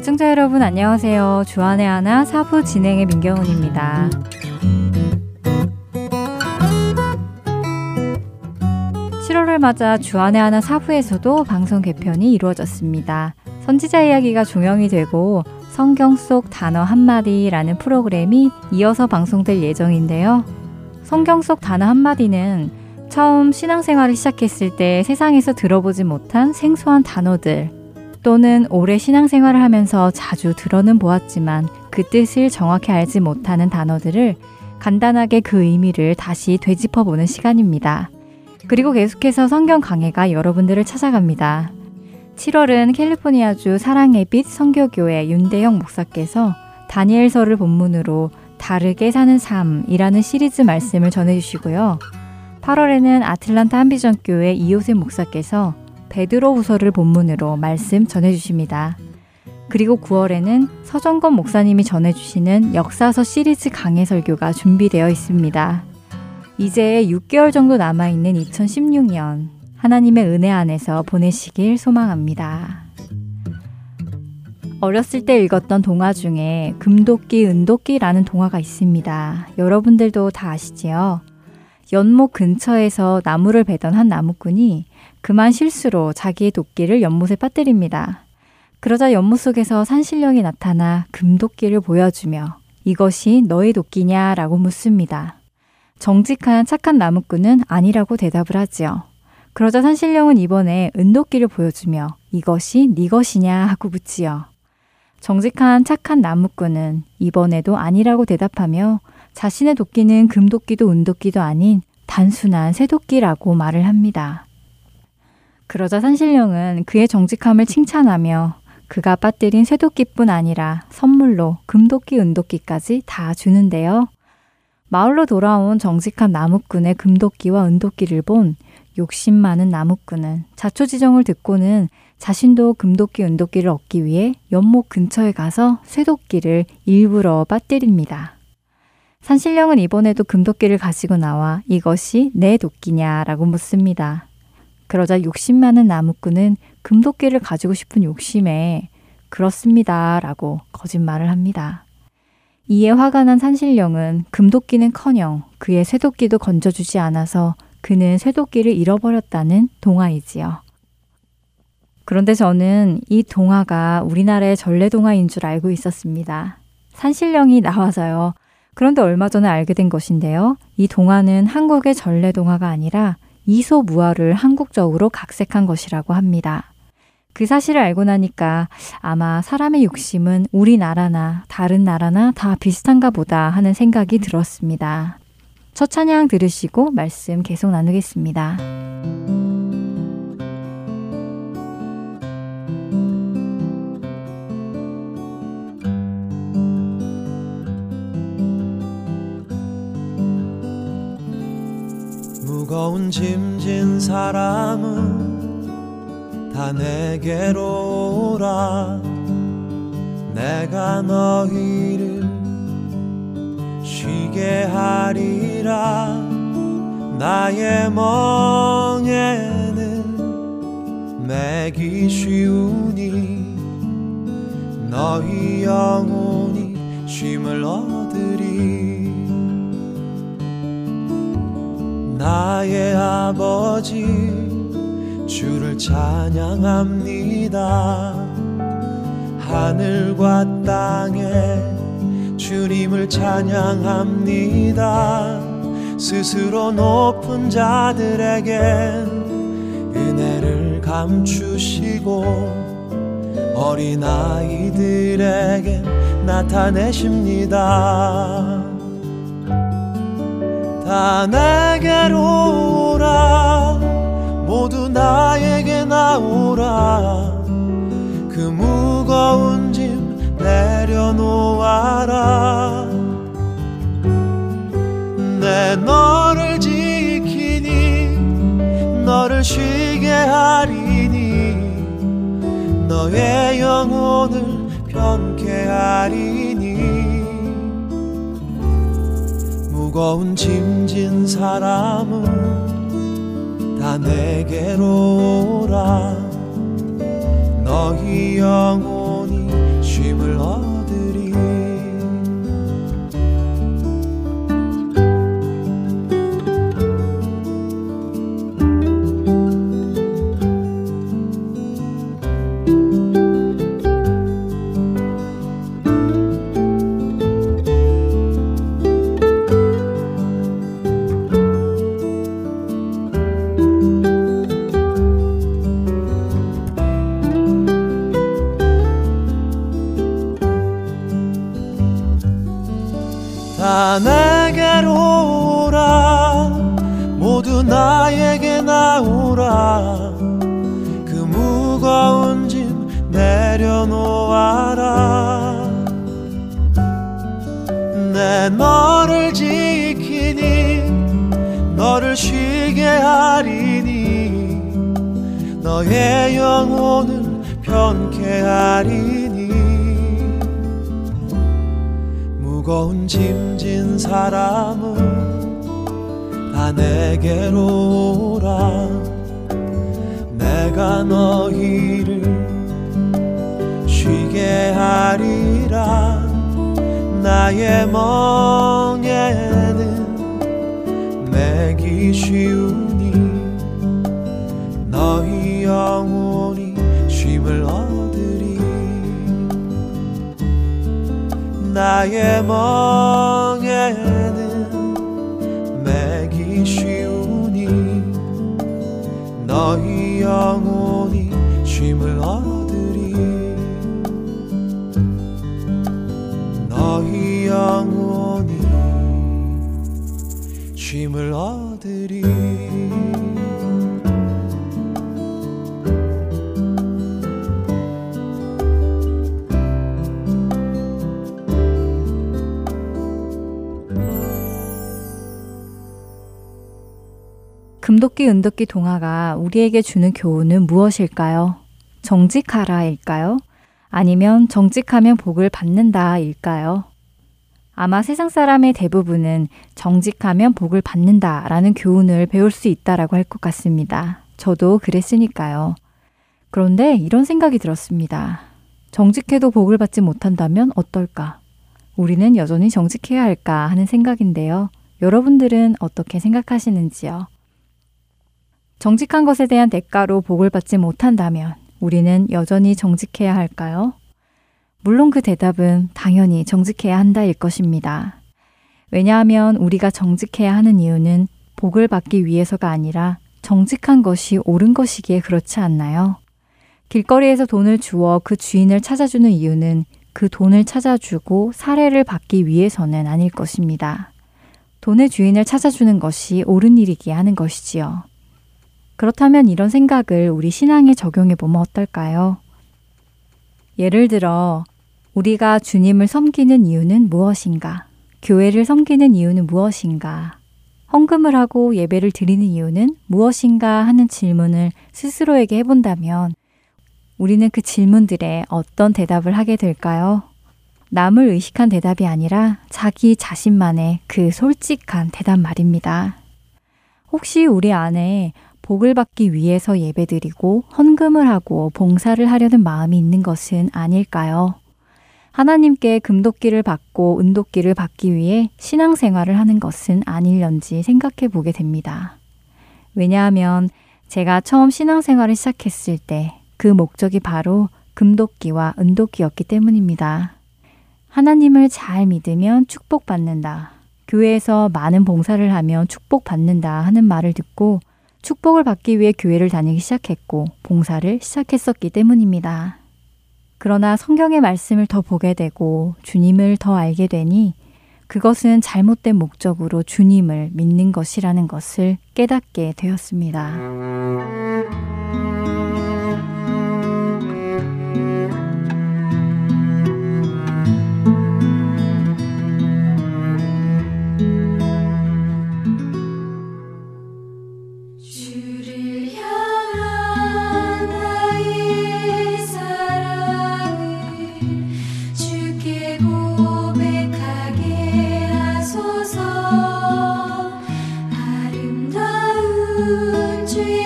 애청자 여러분 안녕하세요. 주안의 하나 4부 진행의 민경훈입니다. 맞아 주안의 하나 4부에서도 방송 개편이 이루어졌습니다. 선지자 이야기가 종영이 되고 성경 속 단어 한마디라는 프로그램이 이어서 방송될 예정인데요. 성경 속 단어 한마디는 처음 신앙생활을 시작했을 때 세상에서 들어보지 못한 생소한 단어들 또는 오래 신앙생활을 하면서 자주 들어는 보았지만 그 뜻을 정확히 알지 못하는 단어들을 간단하게 그 의미를 다시 되짚어보는 시간입니다. 그리고 계속해서 성경 강해가 여러분들을 찾아갑니다. 7월은 캘리포니아주 사랑의 빛 선교교회 윤대형 목사께서 다니엘서를 본문으로 다르게 사는 삶이라는 시리즈 말씀을 전해주시고요. 8월에는 아틀란타 한비전교회 이호세 목사께서 베드로후서를 본문으로 말씀 전해주십니다. 그리고 9월에는 서정건 목사님이 전해주시는 역사서 시리즈 강해 설교가 준비되어 있습니다. 이제 6개월 정도 남아있는 2016년 하나님의 은혜 안에서 보내시길 소망합니다. 어렸을 때 읽었던 동화 중에 금도끼, 은도끼라는 동화가 있습니다. 여러분들도 다 아시지요? 연못 근처에서 나무를 베던 한 나무꾼이 그만 실수로 자기의 도끼를 연못에 빠뜨립니다. 그러자 연못 속에서 산신령이 나타나 금도끼를 보여주며 이것이 너의 도끼냐라고 묻습니다. 정직한 착한 나무꾼은 아니라고 대답을 하지요. 그러자 산신령은 이번에 은도끼를 보여주며 이것이 네 것이냐 하고 묻지요. 정직한 착한 나무꾼은 이번에도 아니라고 대답하며 자신의 도끼는 금도끼도 은도끼도 아닌 단순한 새도끼라고 말을 합니다. 그러자 산신령은 그의 정직함을 칭찬하며 그가 빠뜨린 새도끼뿐 아니라 선물로 금도끼, 은도끼까지 다 주는데요. 마을로 돌아온 정직한 나무꾼의 금도끼와 은도끼를 본 욕심 많은 나무꾼은 자초지정을 듣고는 자신도 금도끼, 은도끼를 얻기 위해 연못 근처에 가서 쇠도끼를 일부러 빠뜨립니다. 산신령은 이번에도 금도끼를 가지고 나와 이것이 내 도끼냐라고 묻습니다. 그러자 욕심 많은 나무꾼은 금도끼를 가지고 싶은 욕심에 그렇습니다라고 거짓말을 합니다. 이에 화가 난 산신령은 금도끼는커녕 그의 쇠도끼도 건져주지 않아서 그는 쇠도끼를 잃어버렸다는 동화이지요. 그런데 저는 이 동화가 우리나라의 전래동화인 줄 알고 있었습니다. 산신령이 나와서요. 그런데 얼마 전에 알게 된 것인데요. 이 동화는 한국의 전래동화가 아니라 이소무화를 한국적으로 각색한 것이라고 합니다. 그 사실을 알고 나니까 아마 사람의 욕심은 우리나라나 다른 나라나 다 비슷한가 보다 하는 생각이 들었습니다. 첫 찬양 들으시고 말씀 계속 나누겠습니다. 무거운 짐진 사람은 다 내게로 오라. 내가 너희를 쉬게 하리라. 나의 멍에는 매기 쉬우니 너희 영혼이 쉼을 얻으리. 나의 아버지 주를 찬양합니다. 하늘과 땅에 주님을 찬양합니다. 스스로 높은 자들에겐 은혜를 감추시고 어린아이들에겐 나타내십니다. 다 내게로 오라. 모두 나에게 나오라. 그 무거운 짐 내려놓아라. 내 너를 지키니 너를 쉬게 하리니 너의 영혼을 편케 하리니. 무거운 짐진 사람은 다 내게로 오라. 너희 영혼이 힘을 얻으리. 내게로 오라, 모두 나에게 나오라. 그 무거운 짐 내려놓아라. 내 너를 지키니 너를 쉬게 하리니 너의 영혼을 편케 하리니. 무거운 짐진 사람은 다 내게로 오라. 내가 너희를 쉬게 하리라. 나의 멍에는 매기 쉬우니 너희 영혼이 쉼을 얻으리. 나의 멍에는 매기 쉬우니 너희 영혼이 쉼을 얻으리. 너희 영혼이 쉼을 얻으리. 금도끼 은도끼 동화가 우리에게 주는 교훈은 무엇일까요? 정직하라일까요? 아니면 정직하면 복을 받는다일까요? 아마 세상 사람의 대부분은 정직하면 복을 받는다라는 교훈을 배울 수 있다라고 할 것 같습니다. 저도 그랬으니까요. 그런데 이런 생각이 들었습니다. 정직해도 복을 받지 못한다면 어떨까? 우리는 여전히 정직해야 할까 하는 생각인데요. 여러분들은 어떻게 생각하시는지요? 정직한 것에 대한 대가로 복을 받지 못한다면 우리는 여전히 정직해야 할까요? 물론 그 대답은 당연히 정직해야 한다일 것입니다. 왜냐하면 우리가 정직해야 하는 이유는 복을 받기 위해서가 아니라 정직한 것이 옳은 것이기에 그렇지 않나요? 길거리에서 돈을 주워 그 주인을 찾아주는 이유는 그 돈을 찾아주고 사례를 받기 위해서는 아닐 것입니다. 돈의 주인을 찾아주는 것이 옳은 일이기에 하는 것이지요. 그렇다면 이런 생각을 우리 신앙에 적용해보면 어떨까요? 예를 들어 우리가 주님을 섬기는 이유는 무엇인가? 교회를 섬기는 이유는 무엇인가? 헌금을 하고 예배를 드리는 이유는 무엇인가? 하는 질문을 스스로에게 해본다면 우리는 그 질문들에 어떤 대답을 하게 될까요? 남을 의식한 대답이 아니라 자기 자신만의 그 솔직한 대답 말입니다. 혹시 우리 안에 복을 받기 위해서 예배드리고 헌금을 하고 봉사를 하려는 마음이 있는 것은 아닐까요? 하나님께 금도끼를 받고 은도끼를 받기 위해 신앙생활을 하는 것은 아닐런지 생각해 보게 됩니다. 왜냐하면 제가 처음 신앙생활을 시작했을 때 그 목적이 바로 금도끼와 은도끼였기 때문입니다. 하나님을 잘 믿으면 축복받는다. 교회에서 많은 봉사를 하면 축복받는다 하는 말을 듣고 축복을 받기 위해 교회를 다니기 시작했고 봉사를 시작했었기 때문입니다. 그러나 성경의 말씀을 더 보게 되고 주님을 더 알게 되니 그것은 잘못된 목적으로 주님을 믿는 것이라는 것을 깨닫게 되었습니다. 주의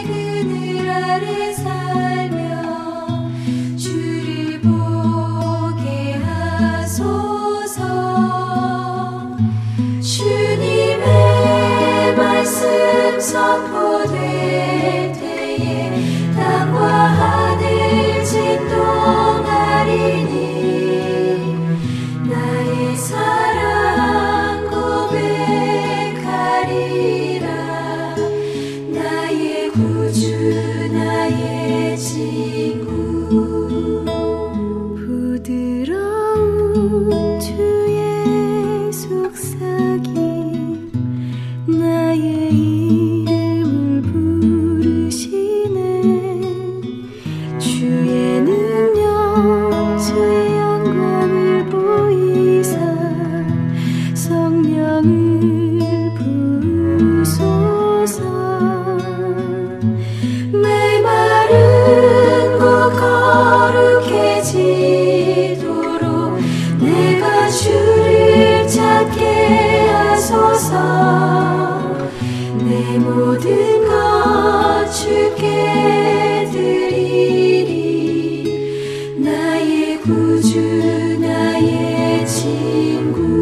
그늘 아래 주소서 내 모든 것 주께 드리리 나의 구주 나의 친구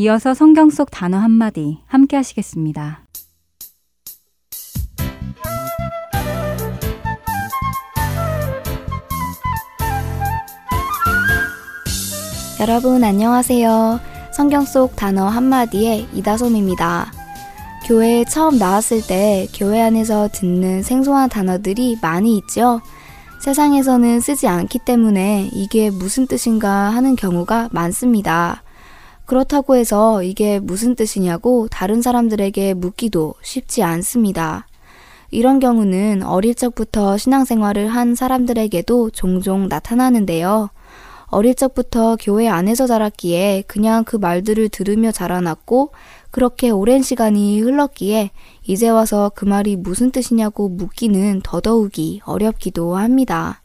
이어서 성경 속 단어 한마디 함께 하시겠습니다. 여러분 안녕하세요. 성경 속 단어 한마디의 이다솜입니다. 교회에 처음 나왔을 때 교회 안에서 듣는 생소한 단어들이 많이 있죠. 세상에서는 쓰지 않기 때문에 이게 무슨 뜻인가 하는 경우가 많습니다. 그렇다고 해서 이게 무슨 뜻이냐고 다른 사람들에게 묻기도 쉽지 않습니다. 이런 경우는 어릴 적부터 신앙생활을 한 사람들에게도 종종 나타나는데요. 어릴 적부터 교회 안에서 자랐기에 그냥 그 말들을 들으며 자라났고 그렇게 오랜 시간이 흘렀기에 이제 와서 그 말이 무슨 뜻이냐고 묻기는 더더욱이 어렵기도 합니다.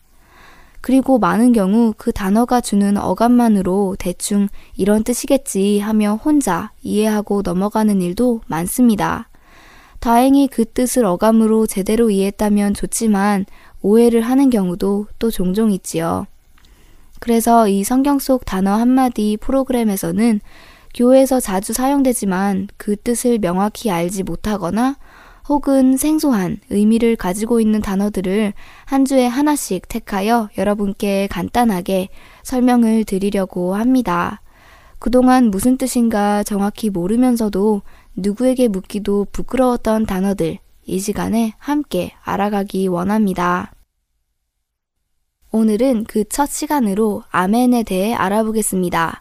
그리고 많은 경우 그 단어가 주는 어감만으로 대충 이런 뜻이겠지 하며 혼자 이해하고 넘어가는 일도 많습니다. 다행히 그 뜻을 어감으로 제대로 이해했다면 좋지만 오해를 하는 경우도 또 종종 있지요. 그래서 이 성경 속 단어 한마디 프로그램에서는 교회에서 자주 사용되지만 그 뜻을 명확히 알지 못하거나 혹은 생소한 의미를 가지고 있는 단어들을 한 주에 하나씩 택하여 여러분께 간단하게 설명을 드리려고 합니다. 그동안 무슨 뜻인가 정확히 모르면서도 누구에게 묻기도 부끄러웠던 단어들, 이 시간에 함께 알아가기 원합니다. 오늘은 그 첫 시간으로 아멘에 대해 알아보겠습니다.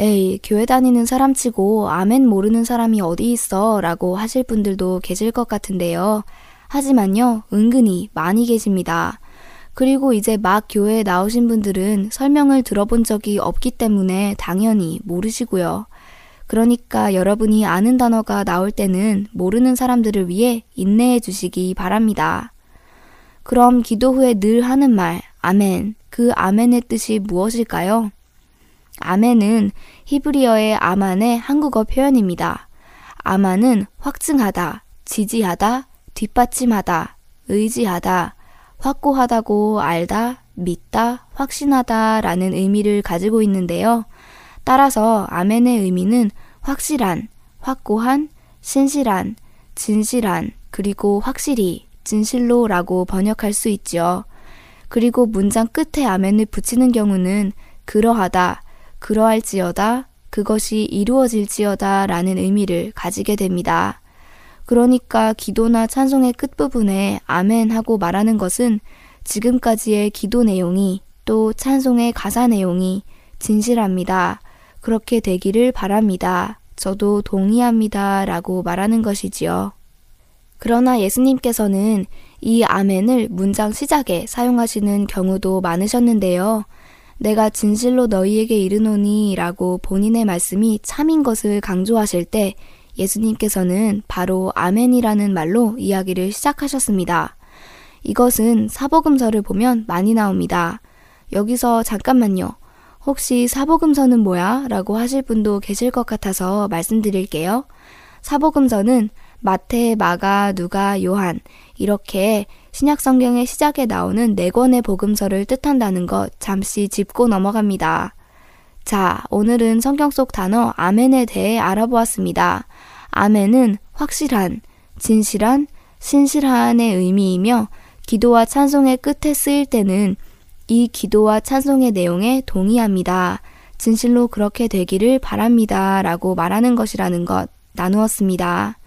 에이, 교회 다니는 사람치고 아멘 모르는 사람이 어디 있어? 라고 하실 분들도 계실 것 같은데요. 하지만요, 은근히 많이 계십니다. 그리고 이제 막 교회에 나오신 분들은 설명을 들어본 적이 없기 때문에 당연히 모르시고요. 그러니까 여러분이 아는 단어가 나올 때는 모르는 사람들을 위해 인내해 주시기 바랍니다. 그럼 기도 후에 늘 하는 말, 아멘. 그 아멘의 뜻이 무엇일까요? 아멘은 히브리어의 아만의 한국어 표현입니다. 아만은 확증하다, 지지하다, 뒷받침하다, 의지하다, 확고하다고 알다, 믿다, 확신하다 라는 의미를 가지고 있는데요. 따라서 아멘의 의미는 확실한, 확고한, 신실한, 진실한, 그리고 확실히, 진실로 라고 번역할 수 있죠. 그리고 문장 끝에 아멘을 붙이는 경우는 그러하다, 그러할지어다, 그것이 이루어질지어다 라는 의미를 가지게 됩니다. 그러니까 기도나 찬송의 끝부분에 아멘 하고 말하는 것은 지금까지의 기도 내용이 또 찬송의 가사 내용이 진실합니다. 그렇게 되기를 바랍니다. 저도 동의합니다. 라고 말하는 것이지요. 그러나 예수님께서는 이 아멘을 문장 시작에 사용하시는 경우도 많으셨는데요. 내가 진실로 너희에게 이르노니 라고 본인의 말씀이 참인 것을 강조하실 때 예수님께서는 바로 아멘이라는 말로 이야기를 시작하셨습니다. 이것은 사복음서를 보면 많이 나옵니다. 여기서 잠깐만요. 혹시 사복음서는 뭐야? 라고 하실 분도 계실 것 같아서 말씀드릴게요. 사복음서는 마태, 마가, 누가, 요한 이렇게 신약성경의 시작에 나오는 4권의 복음서를 뜻한다는 것 잠시 짚고 넘어갑니다. 자, 오늘은 성경 속 단어 아멘에 대해 알아보았습니다. 아멘은 확실한, 진실한, 신실한의 의미이며 기도와 찬송의 끝에 쓰일 때는 이 기도와 찬송의 내용에 동의합니다. 진실로 그렇게 되기를 바랍니다. 라고 말하는 것이라는 것 나누었습니다.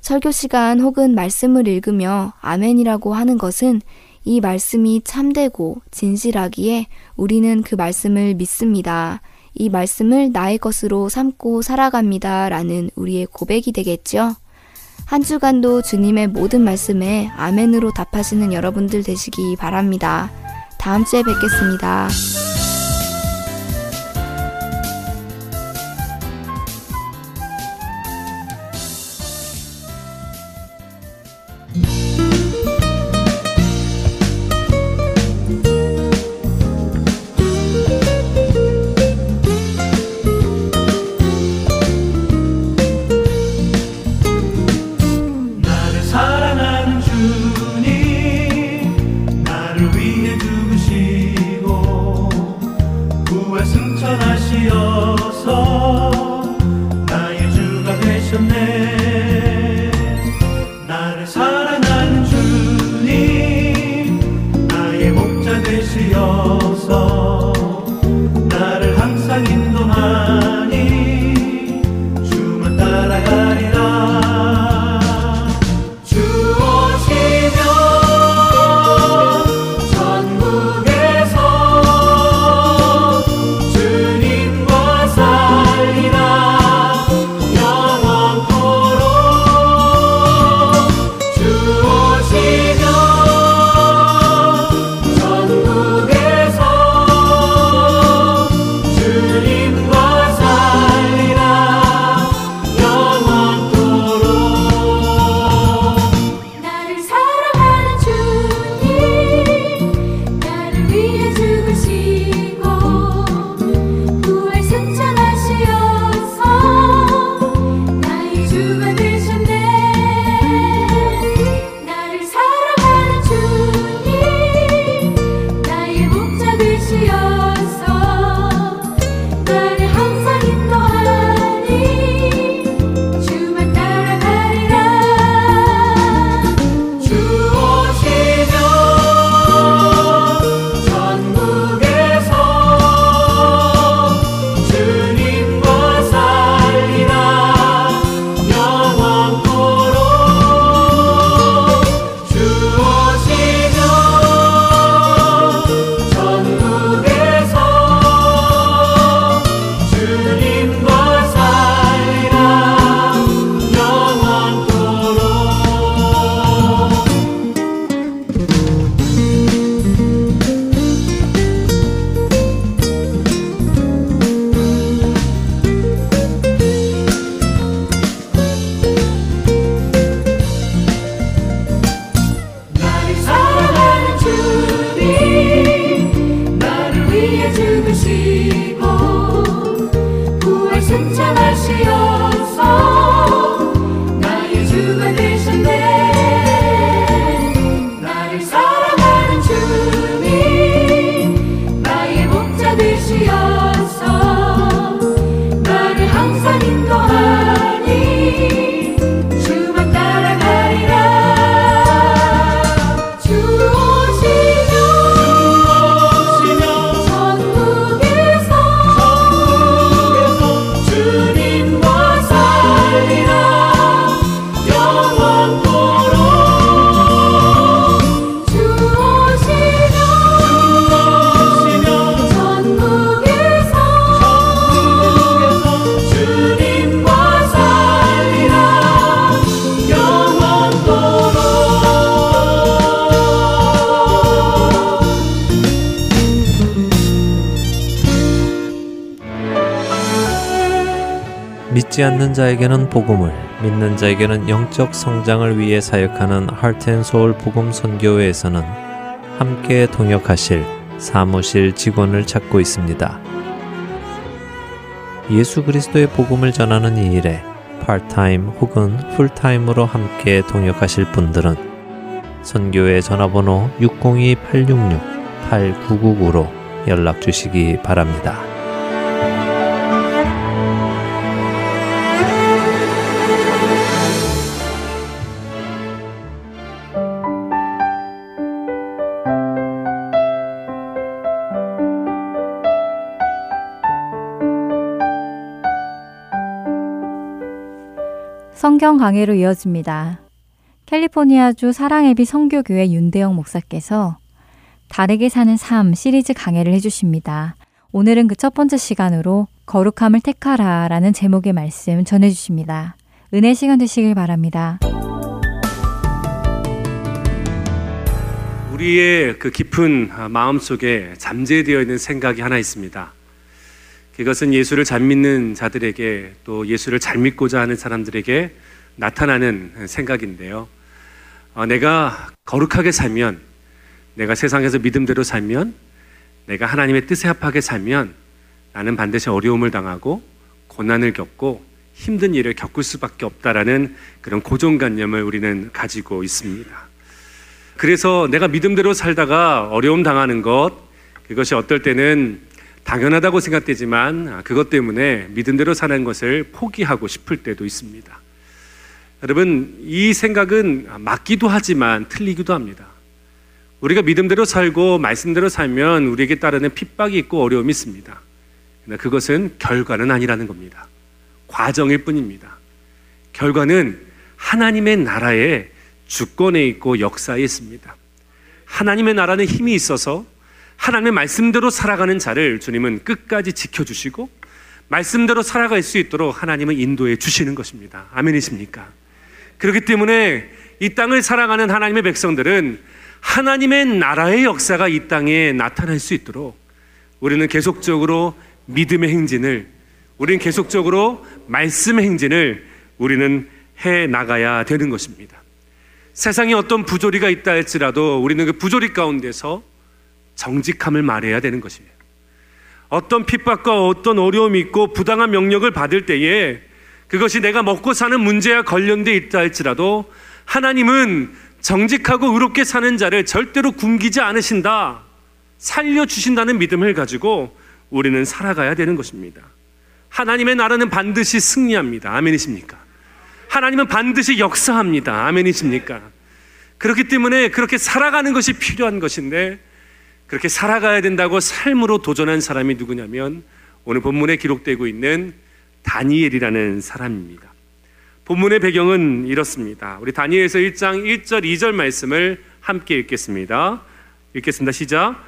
설교 시간 혹은 말씀을 읽으며 아멘이라고 하는 것은 이 말씀이 참되고 진실하기에 우리는 그 말씀을 믿습니다. 이 말씀을 나의 것으로 삼고 살아갑니다. 라는 우리의 고백이 되겠죠. 한 주간도 주님의 모든 말씀에 아멘으로 답하시는 여러분들 되시기 바랍니다. 다음 주에 뵙겠습니다. 믿지 않는 자에게는 복음을, 믿는 자에게는 영적 성장을 위해 사역하는 Heart and Soul 복음 선교회에서는 함께 동역하실 사무실 직원을 찾고 있습니다. 예수 그리스도의 복음을 전하는 이 일에 파트타임 혹은 풀타임으로 함께 동역하실 분들은 선교회 전화번호 602-866-8999로 연락 주시기 바랍니다. 성경 강해로 이어집니다. 캘리포니아주 사랑예비 선교교회 윤대영 목사께서 다르게 사는 삶 시리즈 강해를 해주십니다. 오늘은 그 첫 번째 시간으로 거룩함을 택하라 라는 제목의 말씀 전해주십니다. 은혜 시간 되시길 바랍니다. 우리의 그 깊은 마음속에 잠재되어 있는 생각이 하나 있습니다. 그것은 예수를 잘 믿는 자들에게 또 예수를 잘 믿고자 하는 사람들에게 나타나는 생각인데요. 내가 거룩하게 살면, 내가 세상에서 믿음대로 살면, 내가 하나님의 뜻에 합하게 살면 나는 반드시 어려움을 당하고 고난을 겪고 힘든 일을 겪을 수밖에 없다라는 그런 고정관념을 우리는 가지고 있습니다. 그래서 내가 믿음대로 살다가 어려움 당하는 것, 그것이 어떨 때는 당연하다고 생각되지만 그것 때문에 믿음대로 사는 것을 포기하고 싶을 때도 있습니다. 여러분, 이 생각은 맞기도 하지만 틀리기도 합니다. 우리가 믿음대로 살고 말씀대로 살면 우리에게 따르는 핍박이 있고 어려움이 있습니다. 그러나 그것은 결과는 아니라는 겁니다. 과정일 뿐입니다. 결과는 하나님의 나라의 주권에 있고 역사에 있습니다. 하나님의 나라는 힘이 있어서 하나님의 말씀대로 살아가는 자를 주님은 끝까지 지켜주시고 말씀대로 살아갈 수 있도록 하나님은 인도해 주시는 것입니다. 아멘이십니까? 그렇기 때문에 이 땅을 살아가는 하나님의 백성들은 하나님의 나라의 역사가 이 땅에 나타날 수 있도록 우리는 계속적으로 믿음의 행진을, 우리는 계속적으로 말씀의 행진을 우리는 해나가야 되는 것입니다. 세상에 어떤 부조리가 있다 할지라도 우리는 그 부조리 가운데서 정직함을 말해야 되는 것이에요. 어떤 핍박과 어떤 어려움이 있고 부당한 명령을 받을 때에 그것이 내가 먹고 사는 문제와 관련되어 있다 할지라도 하나님은 정직하고 의롭게 사는 자를 절대로 굶기지 않으신다, 살려주신다는 믿음을 가지고 우리는 살아가야 되는 것입니다. 하나님의 나라는 반드시 승리합니다. 아멘이십니까? 하나님은 반드시 역사합니다. 아멘이십니까? 그렇기 때문에 그렇게 살아가는 것이 필요한 것인데 그렇게 살아가야 된다고 삶으로 도전한 사람이 누구냐면 오늘 본문에 기록되고 있는 다니엘이라는 사람입니다. 본문의 배경은 이렇습니다. 우리 다니엘서 1장 1절 2절 말씀을 함께 읽겠습니다. 시작.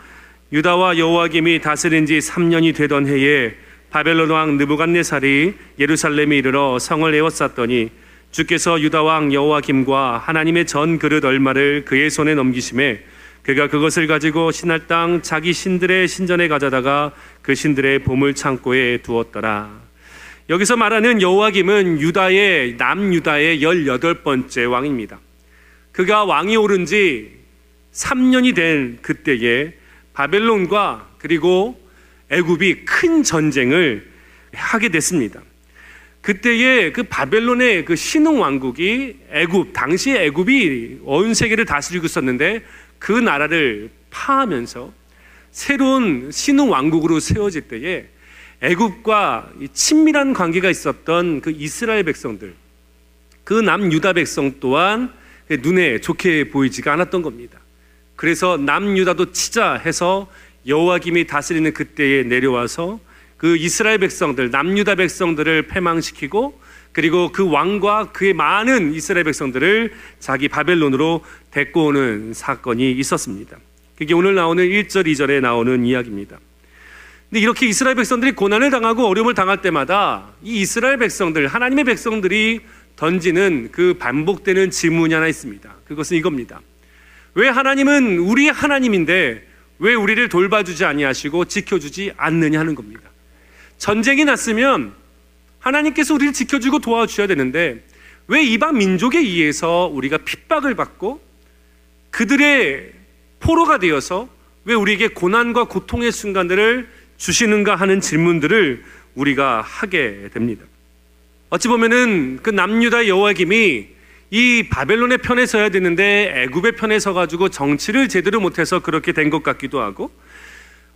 유다와 여호야김이 다스린 지 3년이 되던 해에 바벨론 왕 느부갓네살이 예루살렘에 이르러 성을 에워쌌더니 주께서 유다 왕 여호야김과 하나님의 전 그릇 얼마를 그의 손에 넘기심에 그가 그것을 가지고 신할 땅 자기 신들의 신전에 가져다가 그 신들의 보물 창고에 두었더라. 여기서 말하는 여호야김은 유다의 남유다의 18번째 왕입니다. 그가 왕이 오른 지 3년이 된 그때에 바벨론과 그리고 애굽이 큰 전쟁을 하게 됐습니다. 그때에 그 바벨론의 그 신흥 왕국이 애굽, 당시 애굽이 온 세계를 다스리고 있었는데 그 나라를 파하면서 새로운 신흥 왕국으로 세워질 때에 애굽과 친밀한 관계가 있었던 그 이스라엘 백성들, 그 남유다 백성 또한 눈에 좋게 보이지가 않았던 겁니다. 그래서 남유다도 치자 해서 여호야김이 다스리는 그때에 내려와서 그 이스라엘 백성들, 남유다 백성들을 패망시키고 그리고 그 왕과 그의 많은 이스라엘 백성들을 자기 바벨론으로 데리고 오는 사건이 있었습니다. 그게 오늘 나오는 1절 2절에 나오는 이야기입니다. 근데 이렇게 이스라엘 백성들이 고난을 당하고 어려움을 당할 때마다 이 이스라엘 백성들, 하나님의 백성들이 던지는 그 반복되는 질문이 하나 있습니다. 그것은 이겁니다. 왜 하나님은 우리의 하나님인데 왜 우리를 돌봐주지 아니하시고 지켜주지 않느냐 하는 겁니다. 전쟁이 났으면 하나님께서 우리를 지켜주고 도와주셔야 되는데 왜 이방 민족에 의해서 우리가 핍박을 받고 그들의 포로가 되어서 왜 우리에게 고난과 고통의 순간들을 주시는가 하는 질문들을 우리가 하게 됩니다. 어찌 보면은 그 남유다 여호야김이 이 바벨론의 편에 서야 되는데 애굽의 편에 서가지고 정치를 제대로 못해서 그렇게 된 것 같기도 하고,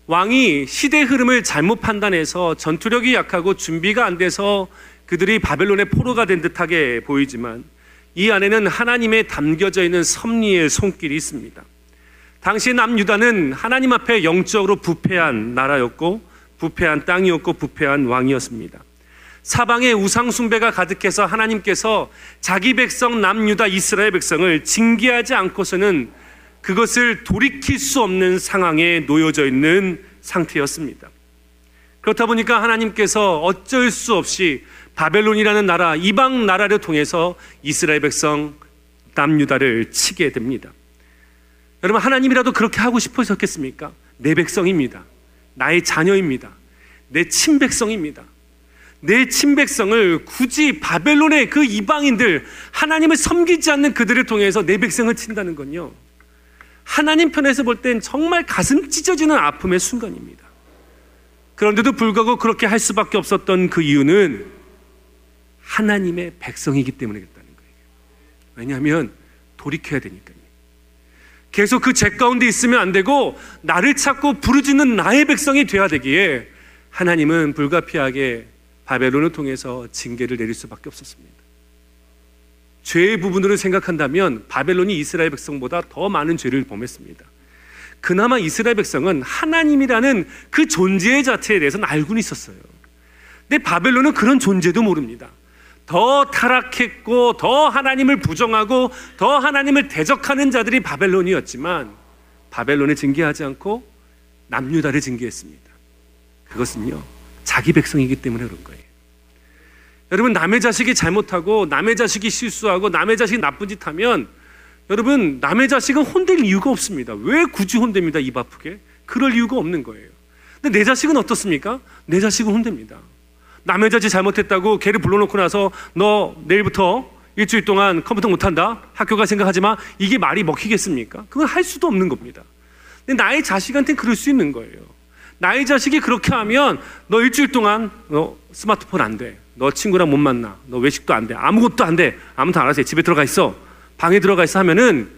왕이 시대 흐름을 잘못 판단해서 전투력이 약하고 준비가 안 돼서 그들이 바벨론의 포로가 된 듯하게 보이지만 이 안에는 하나님의 담겨져 있는 섭리의 손길이 있습니다. 당시 남유다는 하나님 앞에 영적으로 부패한 나라였고 부패한 땅이었고 부패한 왕이었습니다. 사방에 우상 숭배가 가득해서 하나님께서 자기 백성 남유다 이스라엘 백성을 징계하지 않고서는 그것을 돌이킬 수 없는 상황에 놓여져 있는 상태였습니다. 그렇다 보니까 하나님께서 어쩔 수 없이 바벨론이라는 나라, 이방 나라를 통해서 이스라엘 백성 남유다를 치게 됩니다. 여러분, 하나님이라도 그렇게 하고 싶으셨겠습니까? 내 백성입니다. 나의 자녀입니다. 내 친백성입니다. 내 친백성을 굳이 바벨론의 그 이방인들, 하나님을 섬기지 않는 그들을 통해서 내 백성을 친다는 건요, 하나님 편에서 볼 땐 정말 가슴 찢어지는 아픔의 순간입니다. 그런데도 불구하고 그렇게 할 수밖에 없었던 그 이유는 하나님의 백성이기 때문이겠다는 거예요. 왜냐하면 돌이켜야 되니까요. 계속 그 죄 가운데 있으면 안 되고 나를 찾고 부르짖는 나의 백성이 되어야 되기에 하나님은 불가피하게 바벨론을 통해서 징계를 내릴 수밖에 없었습니다. 죄의 부분으로 생각한다면 바벨론이 이스라엘 백성보다 더 많은 죄를 범했습니다. 그나마 이스라엘 백성은 하나님이라는 그 존재 자체에 대해서는 알고는 있었어요. 근데 바벨론은 그런 존재도 모릅니다. 더 타락했고 더 하나님을 부정하고 더 하나님을 대적하는 자들이 바벨론이었지만 바벨론을 징계하지 않고 남유다를 징계했습니다. 그것은요, 자기 백성이기 때문에 그런 거예요. 여러분, 남의 자식이 잘못하고 남의 자식이 실수하고 남의 자식이 나쁜 짓 하면 여러분, 남의 자식은 혼댈 이유가 없습니다. 왜 굳이 혼댑니다, 입 아프게? 그럴 이유가 없는 거예요. 근데 내 자식은 어떻습니까? 내 자식은 혼댑니다. 남의 자식 잘못했다고 걔를 불러놓고 나서 너 내일부터 일주일 동안 컴퓨터 못한다, 학교 갈 생각하지 마, 이게 말이 먹히겠습니까? 그건 할 수도 없는 겁니다. 근데 나의 자식한테는 그럴 수 있는 거예요. 나의 자식이 그렇게 하면 너 일주일 동안 너 스마트폰 안 돼, 너 친구랑 못 만나, 너 외식도 안 돼, 아무것도 안 돼, 아무도 안 하세요, 집에 들어가 있어, 방에 들어가 있어 하면은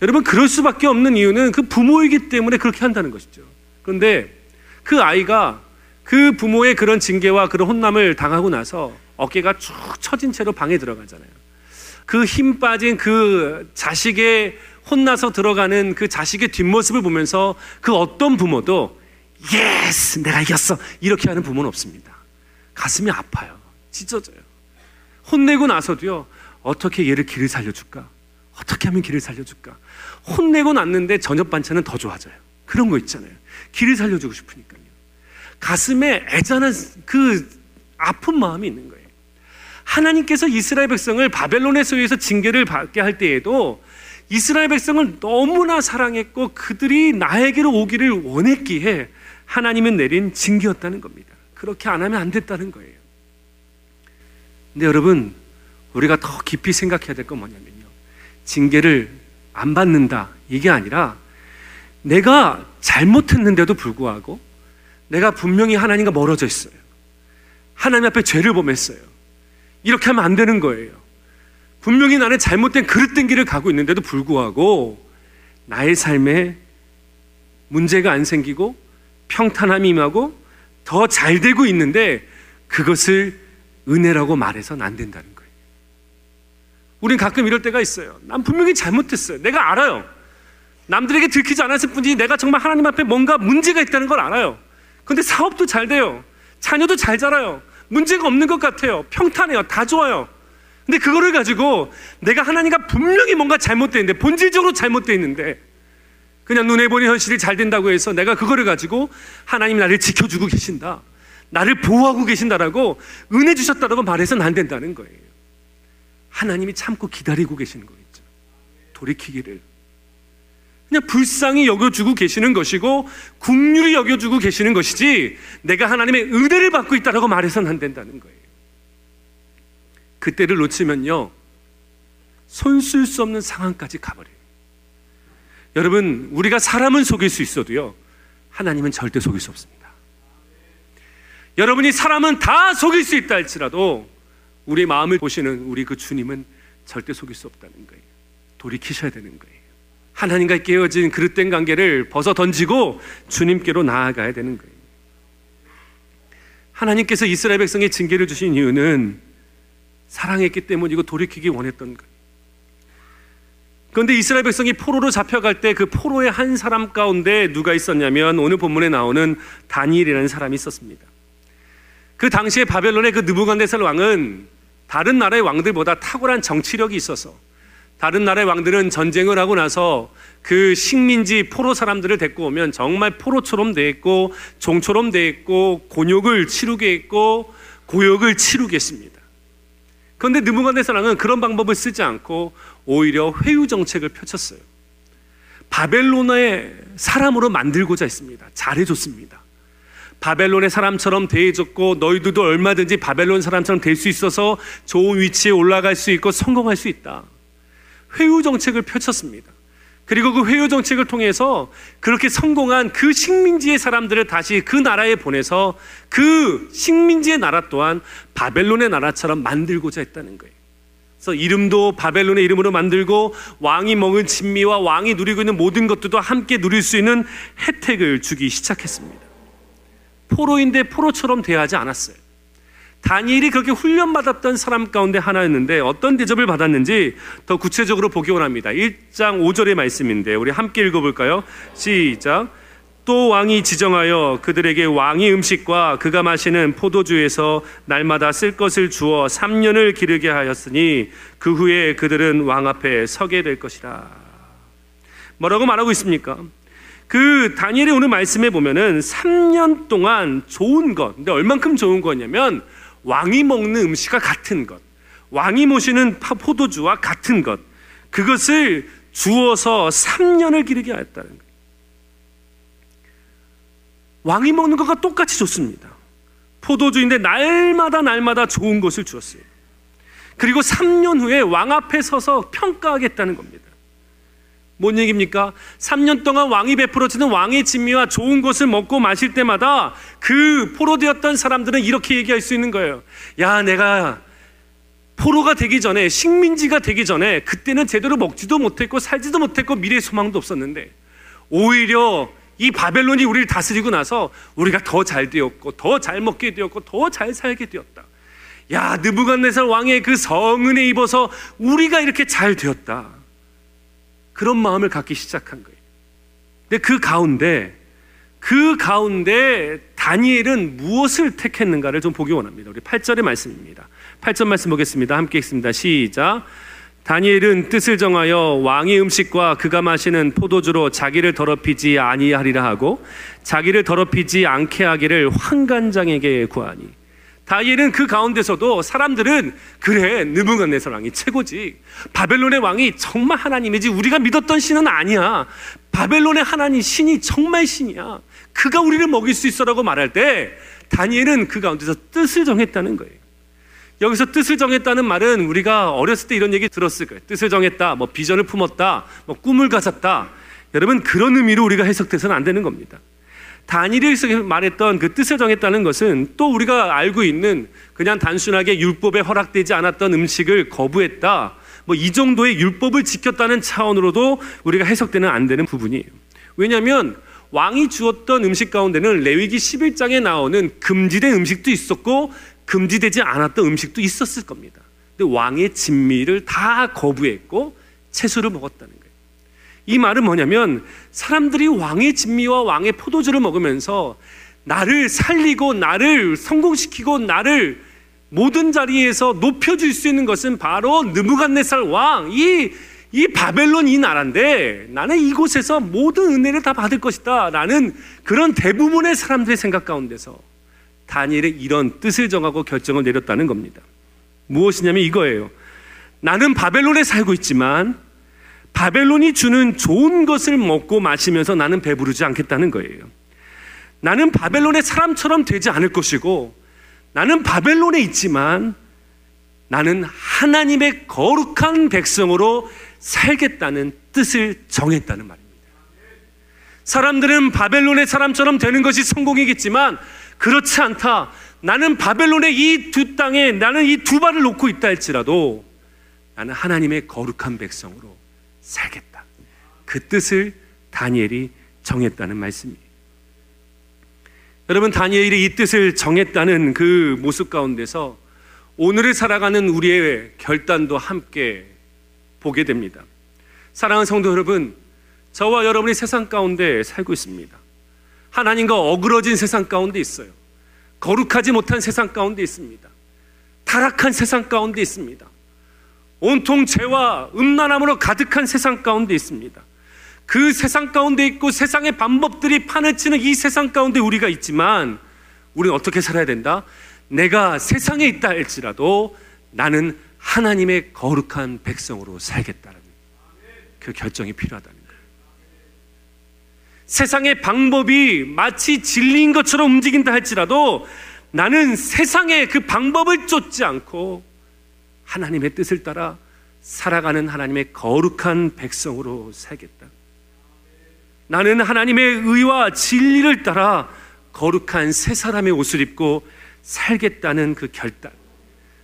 여러분, 그럴 수밖에 없는 이유는 그 부모이기 때문에 그렇게 한다는 것이죠. 그런데 그 아이가 그 부모의 그런 징계와 그런 혼남을 당하고 나서 어깨가 쭉 처진 채로 방에 들어가잖아요. 그 힘 빠진 그 자식의 혼나서 들어가는 그 자식의 뒷모습을 보면서 그 어떤 부모도 예스! 내가 이겼어! 이렇게 하는 부모는 없습니다. 가슴이 아파요. 찢어져요. 혼내고 나서도요, 어떻게 얘를 길을 살려줄까? 어떻게 하면 길을 살려줄까? 혼내고 났는데 저녁 반찬은 더 좋아져요. 그런 거 있잖아요. 길을 살려주고 싶으니까요. 가슴에 애잔한 그 아픈 마음이 있는 거예요. 하나님께서 이스라엘 백성을 바벨론에 의해서 징계를 받게 할 때에도 이스라엘 백성을 너무나 사랑했고 그들이 나에게로 오기를 원했기에 하나님은 내린 징계였다는 겁니다. 그렇게 안 하면 안 됐다는 거예요. 근데 여러분, 우리가 더 깊이 생각해야 될 건 뭐냐면요, 징계를 안 받는다 이게 아니라 내가 잘못했는데도 불구하고 내가 분명히 하나님과 멀어져 있어요. 하나님 앞에 죄를 범했어요. 이렇게 하면 안 되는 거예요. 분명히 나는 잘못된 그릇된 길을 가고 있는데도 불구하고 나의 삶에 문제가 안 생기고 평탄함이 임하고 더 잘 되고 있는데 그것을 은혜라고 말해서는 안 된다는 거예요. 우린 가끔 이럴 때가 있어요. 난 분명히 잘못했어요. 내가 알아요. 남들에게 들키지 않았을 뿐이지 내가 정말 하나님 앞에 뭔가 문제가 있다는 걸 알아요. 근데 사업도 잘 돼요. 자녀도 잘 자라요. 문제가 없는 것 같아요. 평탄해요. 다 좋아요. 근데 그거를 가지고 내가 하나님과 분명히 뭔가 잘못되어 있는데, 본질적으로 잘못되어 있는데 그냥 눈에 보는 현실이 잘 된다고 해서 내가 그거를 가지고 하나님 나를 지켜주고 계신다, 나를 보호하고 계신다라고, 은혜 주셨다라고 말해서는 안 된다는 거예요. 하나님이 참고 기다리고 계시는 거겠죠. 돌이키기를 그냥 불쌍히 여겨주고 계시는 것이고 긍휼히 여겨주고 계시는 것이지 내가 하나님의 은혜를 받고 있다라고 말해서는 안 된다는 거예요. 그때를 놓치면요, 손쓸 수 없는 상황까지 가버려요. 여러분, 우리가 사람은 속일 수 있어도요, 하나님은 절대 속일 수 없습니다. 여러분이 사람은 다 속일 수 있다 할지라도 우리 마음을 보시는 우리 그 주님은 절대 속일 수 없다는 거예요. 돌이키셔야 되는 거예요. 하나님과 깨어진 그릇된 관계를 벗어던지고 주님께로 나아가야 되는 거예요. 하나님께서 이스라엘 백성의 징계를 주신 이유는 사랑했기 때문이고 돌이키기 원했던 거예요. 그런데 이스라엘 백성이 포로로 잡혀갈 때 그 포로의 한 사람 가운데 누가 있었냐면 오늘 본문에 나오는 다니엘이라는 사람이 있었습니다. 그 당시에 바벨론의 그 느부갓네살 왕은 다른 나라의 왕들보다 탁월한 정치력이 있어서 다른 나라의 왕들은 전쟁을 하고 나서 그 식민지 포로 사람들을 데리고 오면 정말 포로처럼 돼 있고 종처럼 돼 있고 곤욕을 치르게 했고 고역을 치르게 했습니다. 그런데 느부갓네살 왕은 그런 방법을 쓰지 않고 오히려 회유 정책을 펼쳤어요. 바벨론의 사람으로 만들고자 했습니다. 잘해줬습니다. 바벨론의 사람처럼 대해줬고 너희들도 얼마든지 바벨론 사람처럼 될 수 있어서 좋은 위치에 올라갈 수 있고 성공할 수 있다. 회유 정책을 펼쳤습니다. 그리고 그 회유 정책을 통해서 그렇게 성공한 그 식민지의 사람들을 다시 그 나라에 보내서 그 식민지의 나라 또한 바벨론의 나라처럼 만들고자 했다는 거예요. 그래서 이름도 바벨론의 이름으로 만들고 왕이 먹은 진미와 왕이 누리고 있는 모든 것들도 함께 누릴 수 있는 혜택을 주기 시작했습니다. 포로인데 포로처럼 대하지 않았어요. 다니엘이 그렇게 훈련받았던 사람 가운데 하나였는데 어떤 대접을 받았는지 더 구체적으로 보기 원합니다. 1장 5절의 말씀인데 우리 함께 읽어볼까요? 시작. 또 왕이 지정하여 그들에게 왕의 음식과 그가 마시는 포도주에서 날마다 쓸 것을 주어 3년을 기르게 하였으니 그 후에 그들은 왕 앞에 서게 될 것이라. 뭐라고 말하고 있습니까? 그 다니엘의 오늘 말씀에 보면은 3년 동안 좋은 것, 근데 얼만큼 좋은 거냐면 왕이 먹는 음식과 같은 것, 왕이 모시는 포도주와 같은 것, 그것을 주어서 3년을 기르게 하였다는 거예요. 왕이 먹는 것과 똑같이 좋습니다. 포도주인데 날마다 좋은 것을 주었어요. 그리고 3년 후에 왕 앞에 서서 평가하겠다는 겁니다. 뭔 얘기입니까? 3년 동안 왕이 베풀어지는 왕의 진미와 좋은 것을 먹고 마실 때마다 그 포로되었던 사람들은 이렇게 얘기할 수 있는 거예요. 야, 내가 포로가 되기 전에, 식민지가 되기 전에 그때는 제대로 먹지도 못했고 살지도 못했고 미래의 소망도 없었는데 오히려 이 바벨론이 우리를 다스리고 나서 우리가 더 잘 되었고 더 잘 먹게 되었고 더 잘 살게 되었다. 야, 느부갓네살 왕의 그 성은에 입어서 우리가 이렇게 잘 되었다. 그런 마음을 갖기 시작한 거예요. 근데 그 가운데 다니엘은 무엇을 택했는가를 좀 보기 원합니다. 우리 8절의 말씀입니다. 8절 말씀 보겠습니다. 함께 읽습니다. 시작. 다니엘은 뜻을 정하여 왕의 음식과 그가 마시는 포도주로 자기를 더럽히지 아니하리라 하고 자기를 더럽히지 않게 하기를 환관장에게 구하니. 다니엘은 그 가운데서도 사람들은 그래, 느부갓네살 왕이 최고지, 바벨론의 왕이 정말 하나님이지, 우리가 믿었던 신은 아니야, 바벨론의 하나님 신이 정말 신이야, 그가 우리를 먹일 수 있어라고 말할 때 다니엘은 그 가운데서 뜻을 정했다는 거예요. 여기서 뜻을 정했다는 말은 우리가 어렸을 때 이런 얘기 들었을 거예요. 뜻을 정했다, 뭐 비전을 품었다, 뭐 꿈을 가졌다. 여러분, 그런 의미로 우리가 해석돼서는 안 되는 겁니다. 다니엘이 말했던 그 뜻을 정했다는 것은 또 우리가 알고 있는 그냥 단순하게 율법에 허락되지 않았던 음식을 거부했다, 뭐 이 정도의 율법을 지켰다는 차원으로도 우리가 해석되는 안 되는 부분이에요. 왜냐하면 왕이 주었던 음식 가운데는 레위기 11장에 나오는 금지된 음식도 있었고 금지되지 않았던 음식도 있었을 겁니다. 근데 왕의 진미를 다 거부했고 채소를 먹었다는 거예요. 이 말은 뭐냐면 사람들이 왕의 진미와 왕의 포도주를 먹으면서 나를 살리고 나를 성공시키고 나를 모든 자리에서 높여줄 수 있는 것은 바로 느부갓네살 왕, 이 바벨론 이 나라인데 나는 이곳에서 모든 은혜를 다 받을 것이다 라는 그런 대부분의 사람들의 생각 가운데서 다니엘의 이런 뜻을 정하고 결정을 내렸다는 겁니다. 무엇이냐면 이거예요. 나는 바벨론에 살고 있지만 바벨론이 주는 좋은 것을 먹고 마시면서 나는 배부르지 않겠다는 거예요. 나는 바벨론의 사람처럼 되지 않을 것이고 나는 바벨론에 있지만 나는 하나님의 거룩한 백성으로 살겠다는 뜻을 정했다는 말입니다. 사람들은 바벨론의 사람처럼 되는 것이 성공이겠지만 그렇지 않다. 나는 바벨론의 이 두 땅에 나는 이 두 발을 놓고 있다 할지라도 나는 하나님의 거룩한 백성으로 살겠다. 그 뜻을 다니엘이 정했다는 말씀입니다. 여러분, 다니엘이 이 뜻을 정했다는 그 모습 가운데서 오늘을 살아가는 우리의 결단도 함께 보게 됩니다. 사랑하는 성도 여러분, 저와 여러분이 세상 가운데 살고 있습니다. 하나님과 어그러진 세상 가운데 있어요. 거룩하지 못한 세상 가운데 있습니다. 타락한 세상 가운데 있습니다. 온통 죄와 음란함으로 가득한 세상 가운데 있습니다. 그 세상 가운데 있고 세상의 방법들이 판을 치는 이 세상 가운데 우리가 있지만, 우리는 어떻게 살아야 된다? 내가 세상에 있다 할지라도 나는 하나님의 거룩한 백성으로 살겠다는 그 결정이 필요하다는 거예요. 세상의 방법이 마치 진리인 것처럼 움직인다 할지라도 나는 세상의 그 방법을 쫓지 않고 하나님의 뜻을 따라 살아가는 하나님의 거룩한 백성으로 살겠다. 나는 하나님의 의와 진리를 따라 거룩한 새 사람의 옷을 입고 살겠다는 그 결단.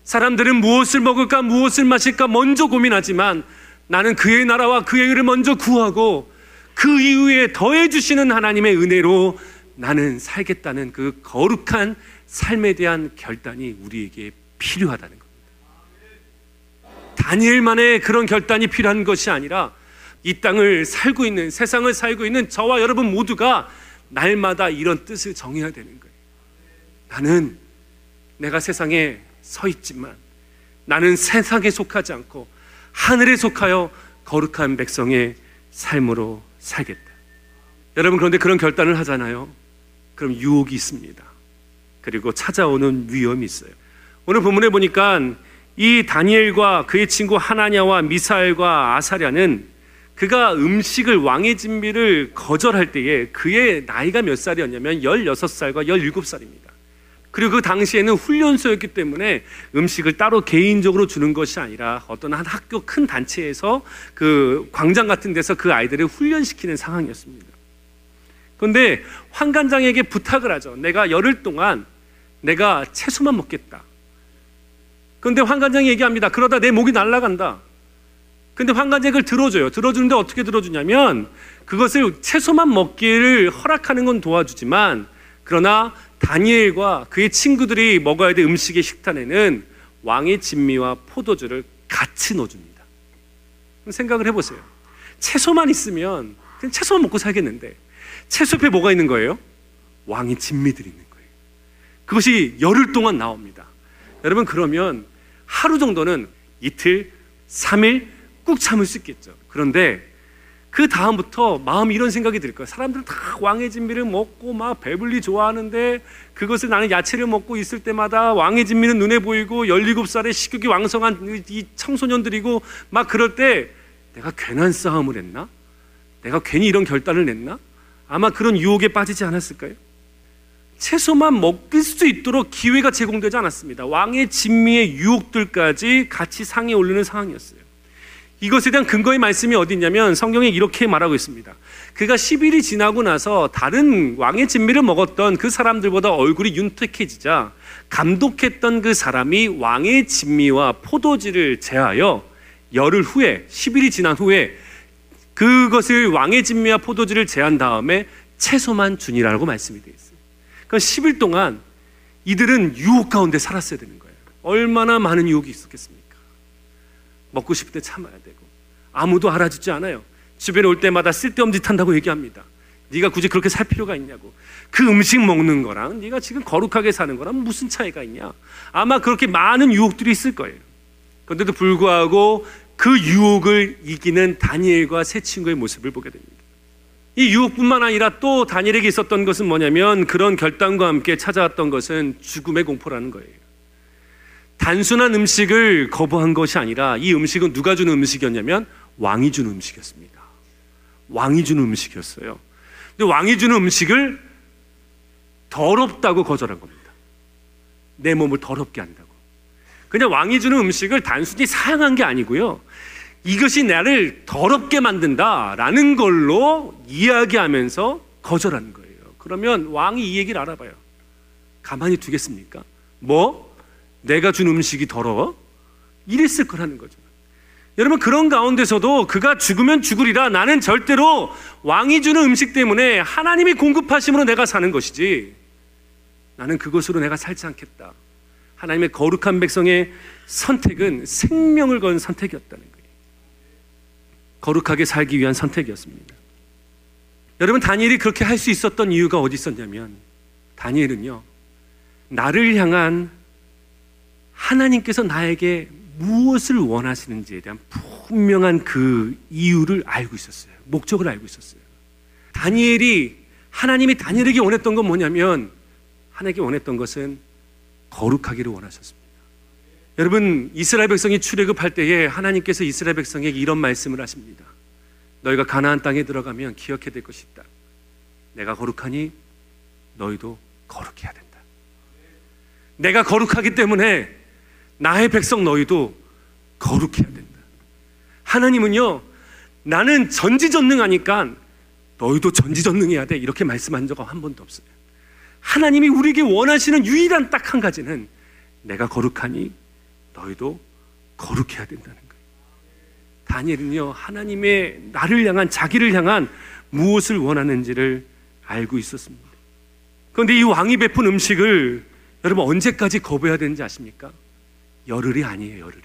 사람들은 무엇을 먹을까 무엇을 마실까 먼저 고민하지만, 나는 그의 나라와 그의 의를 먼저 구하고 그 이후에 더해주시는 하나님의 은혜로 나는 살겠다는 그 거룩한 삶에 대한 결단이 우리에게 필요하다는 겁니다. 다니엘만의 그런 결단이 필요한 것이 아니라, 이 땅을 살고 있는, 세상을 살고 있는 저와 여러분 모두가 날마다 이런 뜻을 정해야 되는 거예요. 나는 내가 세상에 서 있지만 나는 세상에 속하지 않고 하늘에 속하여 거룩한 백성의 삶으로 살겠다. 여러분, 그런데 그런 결단을 하잖아요. 그럼 유혹이 있습니다. 그리고 찾아오는 위험이 있어요. 오늘 본문에 보니까 이 다니엘과 그의 친구 하나냐와 미사엘과 아사랴는 그가 음식을, 왕의 진미를 거절할 때에 그의 나이가 몇 살이었냐면 16살과 17살입니다. 그리고 그 당시에는 훈련소였기 때문에 음식을 따로 개인적으로 주는 것이 아니라 어떤 한 학교 큰 단체에서 그 광장 같은 데서 그 아이들을 훈련시키는 상황이었습니다. 그런데 환관장에게 부탁을 하죠. 내가 열흘 동안 내가 채소만 먹겠다. 그런데 환관장이 얘기합니다. 그러다 내 목이 날아간다. 근데 환관장이 그걸 들어줘요. 들어주는데 어떻게 들어주냐면, 그것을 채소만 먹기를 허락하는 건 도와주지만, 그러나 다니엘과 그의 친구들이 먹어야 될 음식의 식단에는 왕의 진미와 포도주를 같이 넣어줍니다. 생각을 해보세요. 채소만 있으면 그냥 채소만 먹고 살겠는데, 채소 옆에 뭐가 있는 거예요? 왕의 진미들이 있는 거예요. 그것이 열흘 동안 나옵니다. 여러분, 그러면 하루 정도는, 이틀, 3일 꾹 참을 수 있겠죠. 그런데 그 다음부터 마음이 이런 생각이 들 거예요. 사람들은 다 왕의 진미를 먹고 막 배불리 좋아하는데, 그것을 나는 야채를 먹고 있을 때마다 왕의 진미는 눈에 보이고 17살에 식욕이 왕성한 이 청소년들이고 막 그럴 때, 내가 괜한 싸움을 했나? 내가 괜히 이런 결단을 냈나? 아마 그런 유혹에 빠지지 않았을까요? 채소만 먹을 수 있도록 기회가 제공되지 않았습니다. 왕의 진미의 유혹들까지 같이 상에 오르는 상황이었어요. 이것에 대한 근거의 말씀이 어디 있냐면, 성경에 이렇게 말하고 있습니다. 그가 10일이 지나고 나서 다른 왕의 진미를 먹었던 그 사람들보다 얼굴이 윤택해지자 감독했던 그 사람이 왕의 진미와 포도주를 제하여 열흘 후에, 10일이 지난 후에 그것을 왕의 진미와 포도주를 제한 다음에 채소만 주니라고 말씀이 되어 있어요. 그러니까 10일 동안 이들은 유혹 가운데 살았어야 되는 거예요. 얼마나 많은 유혹이 있었겠습니까? 먹고 싶을 때 참아야 되고, 아무도 알아주지 않아요. 주변에 올 때마다 쓸데없는 짓 한다고 얘기합니다. 네가 굳이 그렇게 살 필요가 있냐고. 그 음식 먹는 거랑 네가 지금 거룩하게 사는 거랑 무슨 차이가 있냐. 아마 그렇게 많은 유혹들이 있을 거예요. 그런데도 불구하고 그 유혹을 이기는 다니엘과 세 친구의 모습을 보게 됩니다. 이 유혹뿐만 아니라 또 다니엘에게 있었던 것은 뭐냐면, 그런 결단과 함께 찾아왔던 것은 죽음의 공포라는 거예요. 단순한 음식을 거부한 것이 아니라, 이 음식은 누가 주는 음식이었냐면 왕이 주는 음식이었습니다. 왕이 주는 음식이었어요. 근데 왕이 주는 음식을 더럽다고 거절한 겁니다. 내 몸을 더럽게 한다고. 그냥 왕이 주는 음식을 단순히 사양한 게 아니고요, 이것이 나를 더럽게 만든다라는 걸로 이야기하면서 거절한 거예요. 그러면 왕이 이 얘기를 알아봐요. 가만히 두겠습니까? 뭐? 내가 준 음식이 더러워? 이랬을 거라는 거죠. 여러분, 그런 가운데서도 그가 죽으면 죽으리라, 나는 절대로 왕이 주는 음식 때문에 하나님이 공급하심으로 내가 사는 것이지 나는 그것으로 내가 살지 않겠다. 하나님의 거룩한 백성의 선택은 생명을 건 선택이었다는 거예요. 거룩하게 살기 위한 선택이었습니다. 여러분, 다니엘이 그렇게 할 수 있었던 이유가 어디 있었냐면, 다니엘은요, 나를 향한 하나님께서 나에게 무엇을 원하시는지에 대한 분명한 그 이유를 알고 있었어요. 목적을 알고 있었어요. 다니엘이, 하나님이 다니엘에게 원했던 건 뭐냐면, 하나님에게 원했던 것은 거룩하기를 원하셨습니다. 여러분, 이스라엘 백성이 출애굽할 때에 하나님께서 이스라엘 백성에게 이런 말씀을 하십니다. 너희가 가나안 땅에 들어가면 기억해야 될 것이 있다. 내가 거룩하니 너희도 거룩해야 된다. 내가 거룩하기 때문에 나의 백성 너희도 거룩해야 된다. 하나님은요, 나는 전지전능하니까 너희도 전지전능해야 돼, 이렇게 말씀한 적은 한 번도 없어요. 하나님이 우리에게 원하시는 유일한 딱 한 가지는 내가 거룩하니 너희도 거룩해야 된다는 거예요. 다니엘은요, 하나님의 나를 향한, 자기를 향한 무엇을 원하는지를 알고 있었습니다. 그런데 이 왕이 베푼 음식을 여러분 언제까지 거부해야 되는지 아십니까? 열흘이 아니에요, 열흘이.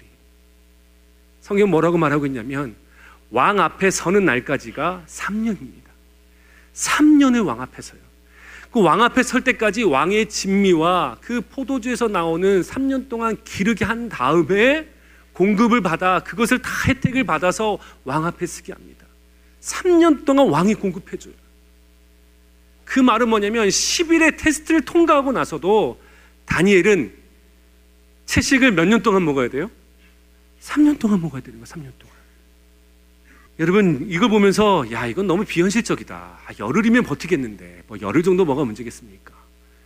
성경은 뭐라고 말하고 있냐면, 왕 앞에 서는 날까지가 3년입니다. 3년을 왕 앞에 서요. 그 왕 앞에 설 때까지 왕의 진미와 그 포도주에서 나오는 3년 동안 기르게 한 다음에 공급을 받아 그것을 다 혜택을 받아서 왕 앞에 쓰게 합니다. 3년 동안 왕이 공급해줘요. 그 말은 뭐냐면 10일의 테스트를 통과하고 나서도 다니엘은 채식을 몇 년 동안 먹어야 돼요? 3년 동안 먹어야 되는 거야, 3년 동안. 여러분, 이거 보면서, 야, 이건 너무 비현실적이다. 아, 열흘이면 버티겠는데, 뭐 열흘 정도 뭐가 문제겠습니까?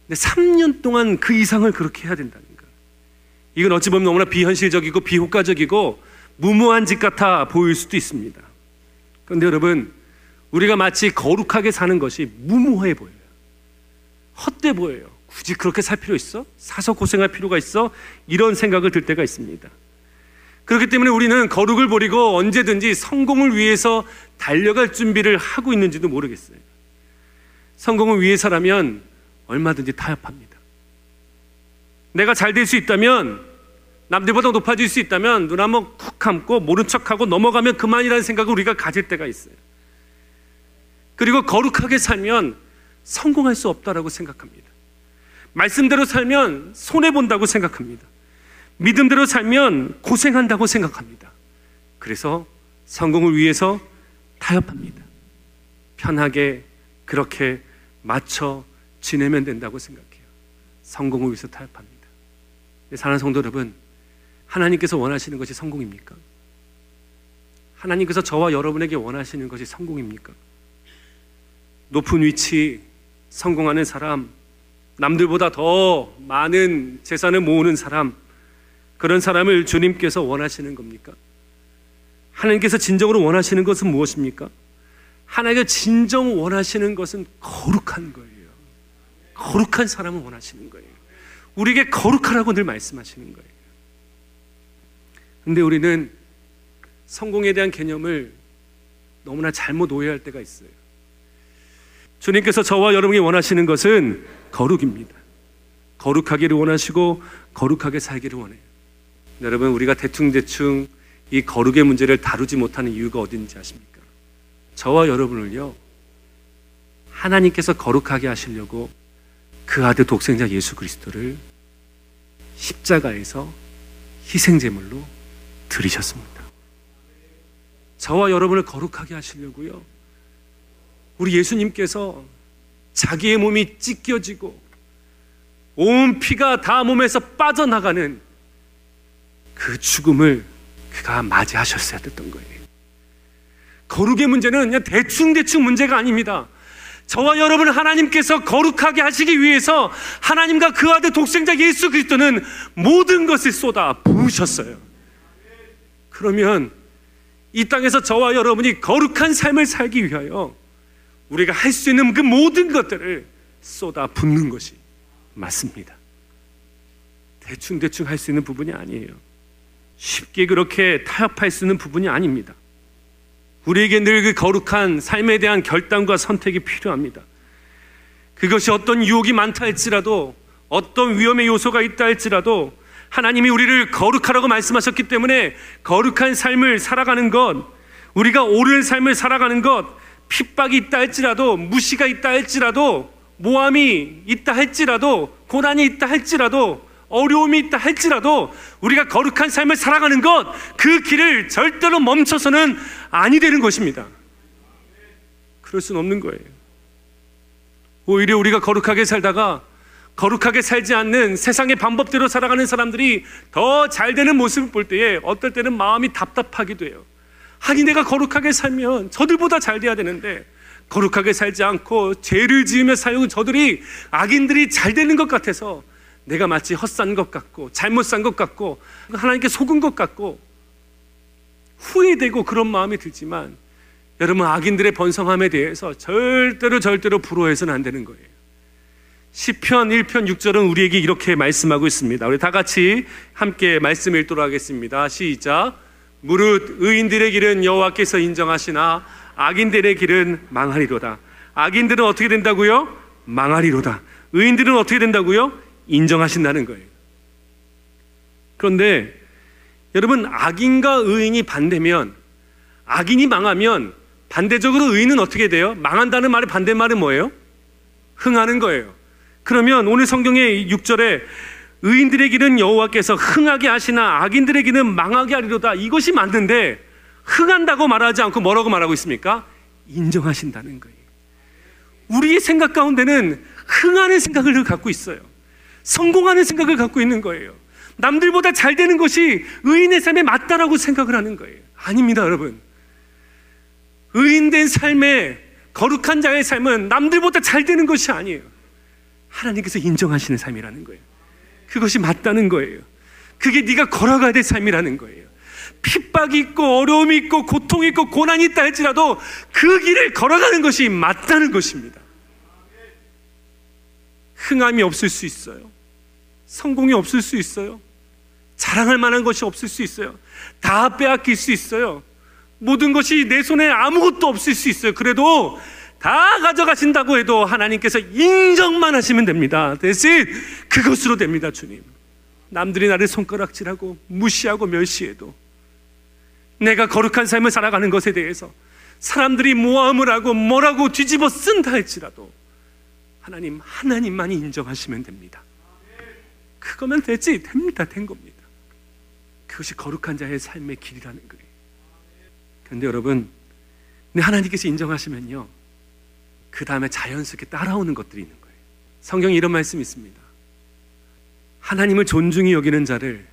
근데 3년 동안 그 이상을 그렇게 해야 된다는 거야. 이건 어찌 보면 너무나 비현실적이고 비효과적이고 무모한 짓 같아 보일 수도 있습니다. 그런데 여러분, 우리가 마치 거룩하게 사는 것이 무모해 보여요. 헛돼 보여요. 굳이 그렇게 살 필요 있어? 사서 고생할 필요가 있어? 이런 생각을 들 때가 있습니다. 그렇기 때문에 우리는 거룩을 버리고 언제든지 성공을 위해서 달려갈 준비를 하고 있는지도 모르겠어요. 성공을 위해서라면 얼마든지 타협합니다. 내가 잘 될 수 있다면, 남들보다 높아질 수 있다면 눈 한번 쿡 감고 모른 척하고 넘어가면 그만이라는 생각을 우리가 가질 때가 있어요. 그리고 거룩하게 살면 성공할 수 없다라고 생각합니다. 말씀대로 살면 손해본다고 생각합니다. 믿음대로 살면 고생한다고 생각합니다. 그래서 성공을 위해서 타협합니다. 편하게 그렇게 맞춰 지내면 된다고 생각해요. 성공을 위해서 타협합니다. 사랑하는 성도 여러분, 하나님께서 원하시는 것이 성공입니까? 하나님께서 저와 여러분에게 원하시는 것이 성공입니까? 높은 위치, 성공하는 사람, 남들보다 더 많은 재산을 모으는 사람, 그런 사람을 주님께서 원하시는 겁니까? 하나님께서 진정으로 원하시는 것은 무엇입니까? 하나님께서 진정 원하시는 것은 거룩한 거예요. 거룩한 사람을 원하시는 거예요. 우리에게 거룩하라고 늘 말씀하시는 거예요. 근데 우리는 성공에 대한 개념을 너무나 잘못 오해할 때가 있어요. 주님께서 저와 여러분이 원하시는 것은 거룩입니다. 거룩하기를 원하시고 거룩하게 살기를 원해요. 여러분, 우리가 대충대충 이 거룩의 문제를 다루지 못하는 이유가 어딘지 아십니까? 저와 여러분을요, 하나님께서 거룩하게 하시려고 그 아들 독생자 예수 그리스도를 십자가에서 희생제물로 드리셨습니다. 저와 여러분을 거룩하게 하시려고요, 우리 예수님께서 자기의 몸이 찢겨지고 온 피가 다 몸에서 빠져나가는 그 죽음을 그가 맞이하셨어야 됐던 거예요. 거룩의 문제는 그냥 대충대충 문제가 아닙니다. 저와 여러분, 하나님께서 거룩하게 하시기 위해서 하나님과 그 아들 독생자 예수 그리스도는 모든 것을 쏟아 부으셨어요. 그러면 이 땅에서 저와 여러분이 거룩한 삶을 살기 위하여 우리가 할 수 있는 그 모든 것들을 쏟아 붓는 것이 맞습니다. 대충대충 할 수 있는 부분이 아니에요. 쉽게 그렇게 타협할 수 있는 부분이 아닙니다. 우리에게 늘 그 거룩한 삶에 대한 결단과 선택이 필요합니다. 그것이 어떤 유혹이 많다 할지라도, 어떤 위험의 요소가 있다 할지라도 하나님이 우리를 거룩하라고 말씀하셨기 때문에 거룩한 삶을 살아가는 것, 우리가 옳은 삶을 살아가는 것, 핍박이 있다 할지라도, 무시가 있다 할지라도, 모함이 있다 할지라도, 고난이 있다 할지라도, 어려움이 있다 할지라도 우리가 거룩한 삶을 살아가는 것, 그 길을 절대로 멈춰서는 아니 되는 것입니다. 그럴 수는 없는 거예요. 오히려 우리가 거룩하게 살다가 거룩하게 살지 않는 세상의 방법대로 살아가는 사람들이 더 잘 되는 모습을 볼 때에 어떨 때는 마음이 답답하기도 해요. 아니, 내가 거룩하게 살면 저들보다 잘 돼야 되는데 거룩하게 살지 않고 죄를 지으며 사는 저들이, 악인들이 잘 되는 것 같아서 내가 마치 헛산 것 같고 잘못 산 것 같고 하나님께 속은 것 같고 후회되고 그런 마음이 들지만, 여러분, 악인들의 번성함에 대해서 절대로 부러워해서는 안 되는 거예요. 시편 1편 6절은 우리에게 이렇게 말씀하고 있습니다. 우리 다 같이 함께 말씀 읽도록 하겠습니다. 시작. 무릇 의인들의 길은 여호와께서 인정하시나 악인들의 길은 망하리로다. 악인들은 어떻게 된다고요? 망하리로다. 의인들은 어떻게 된다고요? 인정하신다는 거예요. 그런데 여러분, 악인과 의인이 반대면, 악인이 망하면 반대적으로 의인은 어떻게 돼요? 망한다는 말의 반대말은 뭐예요? 흥하는 거예요. 그러면 오늘 성경의 6절에 의인들의 길은 여호와께서 흥하게 하시나 악인들의 길은 망하게 하리로다, 이것이 맞는데 흥한다고 말하지 않고 뭐라고 말하고 있습니까? 인정하신다는 거예요. 우리의 생각 가운데는 흥하는 생각을 갖고 있어요. 성공하는 생각을 갖고 있는 거예요. 남들보다 잘 되는 것이 의인의 삶에 맞다라고 생각을 하는 거예요. 아닙니다, 여러분. 의인된 삶에, 거룩한 자의 삶은 남들보다 잘 되는 것이 아니에요. 하나님께서 인정하시는 삶이라는 거예요. 그것이 맞다는 거예요. 그게 네가 걸어가야 될 삶이라는 거예요. 핍박이 있고 어려움이 있고 고통이 있고 고난이 있다 할지라도 그 길을 걸어가는 것이 맞다는 것입니다. 흥함이 없을 수 있어요. 성공이 없을 수 있어요. 자랑할 만한 것이 없을 수 있어요. 다 빼앗길 수 있어요. 모든 것이 내 손에 아무것도 없을 수 있어요. 그래도 다 가져가신다고 해도 하나님께서 인정만 하시면 됩니다. 대신 그것으로 됩니다, 주님. 남들이 나를 손가락질하고 무시하고 멸시해도 내가 거룩한 삶을 살아가는 것에 대해서 사람들이 모함을 하고 뭐라고 뒤집어 쓴다 할지라도 하나님, 하나님만이 인정하시면 됩니다. 그거면 되지, 됩니다, 된 겁니다. 그것이 거룩한 자의 삶의 길이라는 거예요. 그런데 여러분, 근데 하나님께서 인정하시면요, 그 다음에 자연스럽게 따라오는 것들이 있는 거예요. 성경에 이런 말씀이 있습니다. 하나님을 존중히 여기는 자를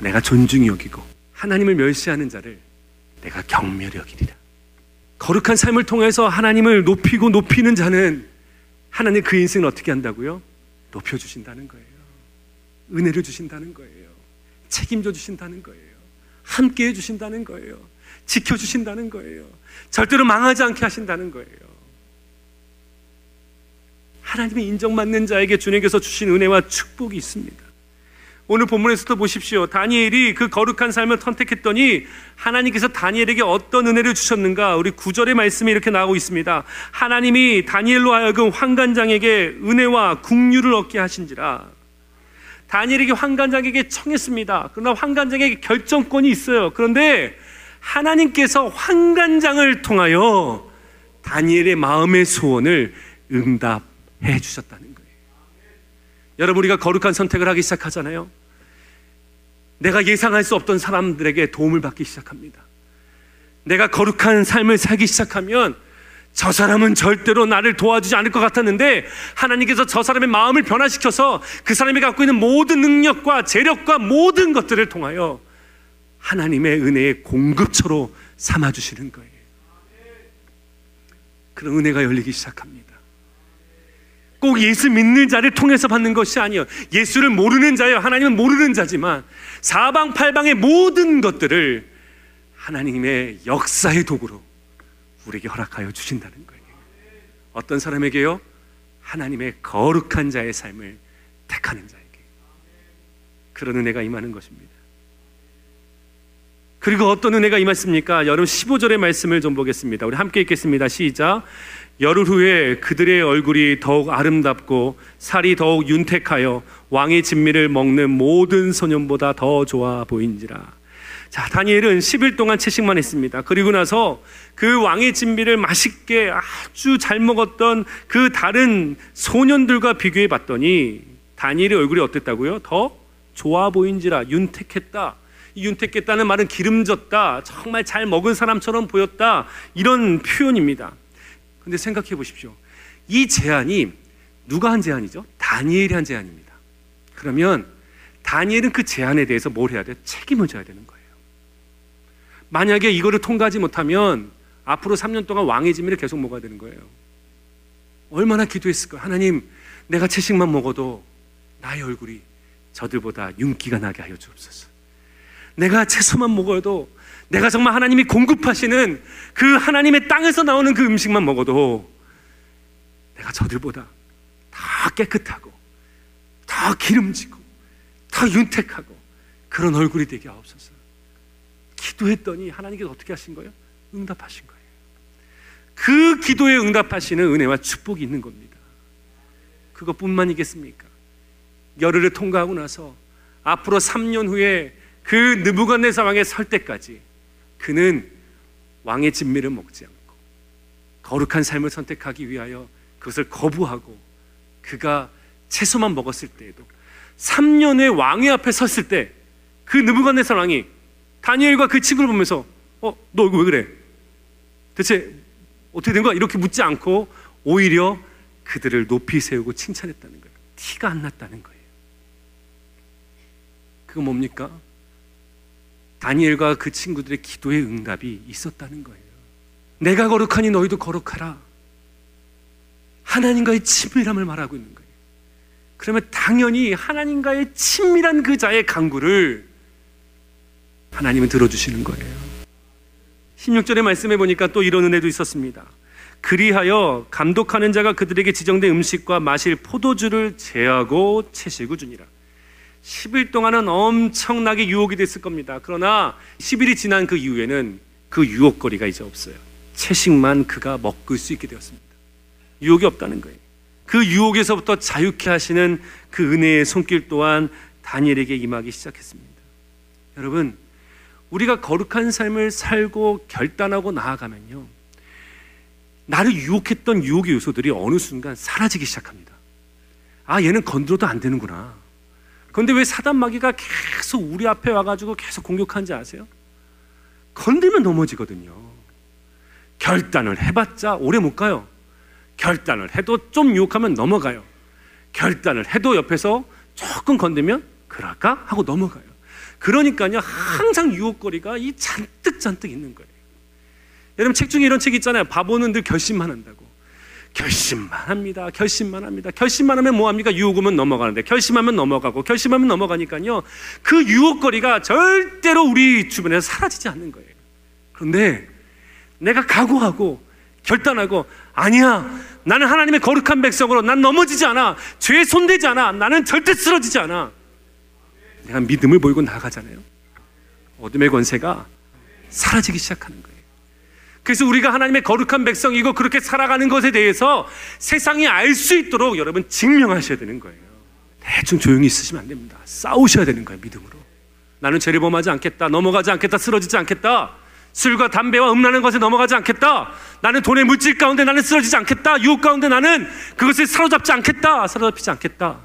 내가 존중히 여기고 하나님을 멸시하는 자를 내가 경멸히 여기리라. 거룩한 삶을 통해서 하나님을 높이고 높이는 자는 하나님 그 인생을 어떻게 한다고요? 높여주신다는 거예요. 은혜를 주신다는 거예요. 책임져 주신다는 거예요. 함께해 주신다는 거예요. 지켜주신다는 거예요. 절대로 망하지 않게 하신다는 거예요. 하나님의 인정받는 자에게 주님께서 주신 은혜와 축복이 있습니다. 오늘 본문에서도 보십시오. 다니엘이 그 거룩한 삶을 선택했더니 하나님께서 다니엘에게 어떤 은혜를 주셨는가? 우리 9절의 말씀이 이렇게 나오고 있습니다. 하나님이 다니엘로 하여금 환관장에게 은혜와 긍휼을 얻게 하신지라. 다니엘에게 환관장에게 청했습니다. 그러나 환관장에게 결정권이 있어요. 그런데 하나님께서 환관장을 통하여 다니엘의 마음의 소원을 응답해 주셨다는 거예요. 여러분, 우리가 거룩한 선택을 하기 시작하잖아요. 내가 예상할 수 없던 사람들에게 도움을 받기 시작합니다. 내가 거룩한 삶을 살기 시작하면 저 사람은 절대로 나를 도와주지 않을 것 같았는데 하나님께서 저 사람의 마음을 변화시켜서 그 사람이 갖고 있는 모든 능력과 재력과 모든 것들을 통하여 하나님의 은혜의 공급처로 삼아주시는 거예요. 그런 은혜가 열리기 시작합니다. 꼭 예수 믿는 자를 통해서 받는 것이 아니에요. 예수를 모르는 자예요. 하나님은 모르는 자지만 사방팔방의 모든 것들을 하나님의 역사의 도구로 우리에게 허락하여 주신다는 거예요. 어떤 사람에게요? 하나님의 거룩한 자의 삶을 택하는 자에게 그런 은혜가 임하는 것입니다. 그리고 어떤 은혜가 임하십니까? 여러분 15절의 말씀을 좀 보겠습니다. 우리 함께 읽겠습니다. 시작. 열흘 후에 그들의 얼굴이 더욱 아름답고 살이 더욱 윤택하여 왕의 진미를 먹는 모든 소년보다 더 좋아 보인지라. 자, 다니엘은 10일 동안 채식만 했습니다. 그리고 나서 그 왕의 진미를 맛있게 아주 잘 먹었던 그 다른 소년들과 비교해 봤더니 다니엘의 얼굴이 어땠다고요? 더 좋아 보인지라. 윤택했다. 윤택했다는 말은 기름졌다, 정말 잘 먹은 사람처럼 보였다, 이런 표현입니다. 근데 생각해 보십시오. 이 제안이 누가 한 제안이죠? 다니엘이 한 제안입니다. 그러면 다니엘은 그 제안에 대해서 뭘 해야 돼요? 책임을 져야 되는 거예요. 만약에 이거를 통과하지 못하면 앞으로 3년 동안 왕의 진미를 계속 먹어야 되는 거예요. 얼마나 기도했을까요? 하나님, 내가 채식만 먹어도 나의 얼굴이 저들보다 윤기가 나게 하여 주옵소서. 내가 채소만 먹어도, 내가 정말 하나님이 공급하시는 그 하나님의 땅에서 나오는 그 음식만 먹어도 내가 저들보다 더 깨끗하고 더 기름지고 더 윤택하고 그런 얼굴이 되게 하옵소서. 기도했더니 하나님께서 어떻게 하신 거예요? 응답하신 거예요. 그 기도에 응답하시는 은혜와 축복이 있는 겁니다. 그것뿐만이겠습니까? 열흘을 통과하고 나서 앞으로 3년 후에 그 느부갓네살 왕에 설 때까지 그는 왕의 진미를 먹지 않고 거룩한 삶을 선택하기 위하여 그것을 거부하고, 그가 채소만 먹었을 때에도 3년 후에 왕의 앞에 섰을 때 그 느부갓네살 왕이 다니엘과 그 친구를 보면서 너 얼굴 왜 그래? 대체 어떻게 된 거야? 이렇게 묻지 않고 오히려 그들을 높이 세우고 칭찬했다는 거예요. 티가 안 났다는 거예요. 그거 뭡니까? 다니엘과 그 친구들의 기도의 응답이 있었다는 거예요. 내가 거룩하니 너희도 거룩하라. 하나님과의 친밀함을 말하고 있는 거예요. 그러면 당연히 하나님과의 친밀한 그 자의 간구를 하나님은 들어주시는 거예요. 16절의 말씀에 보니까 또 이런 은혜도 있었습니다. 그리하여 감독하는 자가 그들에게 지정된 음식과 마실 포도주를 제하고 채식을 주니라. 10일 동안은 엄청나게 유혹이 됐을 겁니다. 그러나 10일이 지난 그 이후에는 그 유혹거리가 이제 없어요. 채식만 그가 먹을 수 있게 되었습니다. 유혹이 없다는 거예요. 그 유혹에서부터 자유케 하시는 그 은혜의 손길 또한 다니엘에게 임하기 시작했습니다. 여러분, 우리가 거룩한 삶을 살고 결단하고 나아가면요, 나를 유혹했던 유혹의 요소들이 어느 순간 사라지기 시작합니다. 아, 얘는 건드려도 안 되는구나. 그런데 왜 사단 마귀가 계속 우리 앞에 와가지고 계속 공격하는지 아세요? 건들면 넘어지거든요. 결단을 해봤자 오래 못 가요. 결단을 해도 좀 유혹하면 넘어가요. 결단을 해도 옆에서 조금 건들면 그럴까? 하고 넘어가요. 그러니까요, 항상 유혹거리가 이 잔뜩 있는 거예요. 여러분, 책 중에 이런 책이 있잖아요. 바보는 늘 결심만 한다고. 결심만 합니다. 결심만 하면 뭐합니까? 유혹 오면 넘어가는데, 결심하면 넘어가고, 결심하면 넘어가니까요, 그 유혹거리가 절대로 우리 주변에서 사라지지 않는 거예요. 그런데 내가 각오하고 결단하고, 아니야, 나는 하나님의 거룩한 백성으로, 난 넘어지지 않아, 죄에 손대지 않아, 나는 절대 쓰러지지 않아, 내가 믿음을 보이고 나아가잖아요. 어둠의 권세가 사라지기 시작하는 거예요. 그래서 우리가 하나님의 거룩한 백성이고 그렇게 살아가는 것에 대해서 세상이 알 수 있도록 여러분 증명하셔야 되는 거예요. 대충 조용히 있으시면 안 됩니다. 싸우셔야 되는 거예요, 믿음으로. 나는 죄를 범하지 않겠다, 넘어가지 않겠다, 쓰러지지 않겠다, 술과 담배와 음란한 것에 넘어가지 않겠다, 나는 돈의 물질 가운데 나는 쓰러지지 않겠다, 유혹 가운데 나는 그것을 사로잡히지 않겠다.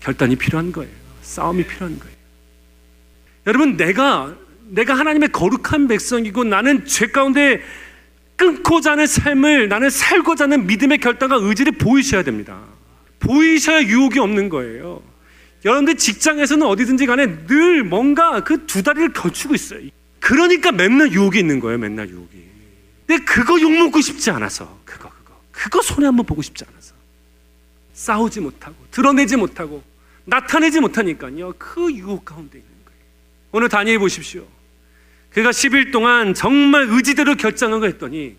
결단이 필요한 거예요. 싸움이 필요한 거예요. 여러분, 내가 하나님의 거룩한 백성이고 나는 죄 가운데 끊고자 하는 삶을, 나는 살고자 하는 믿음의 결단과 의지를 보이셔야 됩니다. 보이셔야 유혹이 없는 거예요. 여러분들 직장에서는 어디든지 간에 늘 뭔가 그 두 다리를 겹치고 있어요. 그러니까 맨날 유혹이 있는 거예요. 맨날 유혹이. 근데 그거 욕먹고 싶지 않아서, 그거 손에 한번 보고 싶지 않아서 싸우지 못하고 드러내지 못하고 나타내지 못하니까요, 그 유혹 가운데 있는 거예요. 오늘 다니엘 보십시오. 그가 10일 동안 정말 의지대로 결정하고 했더니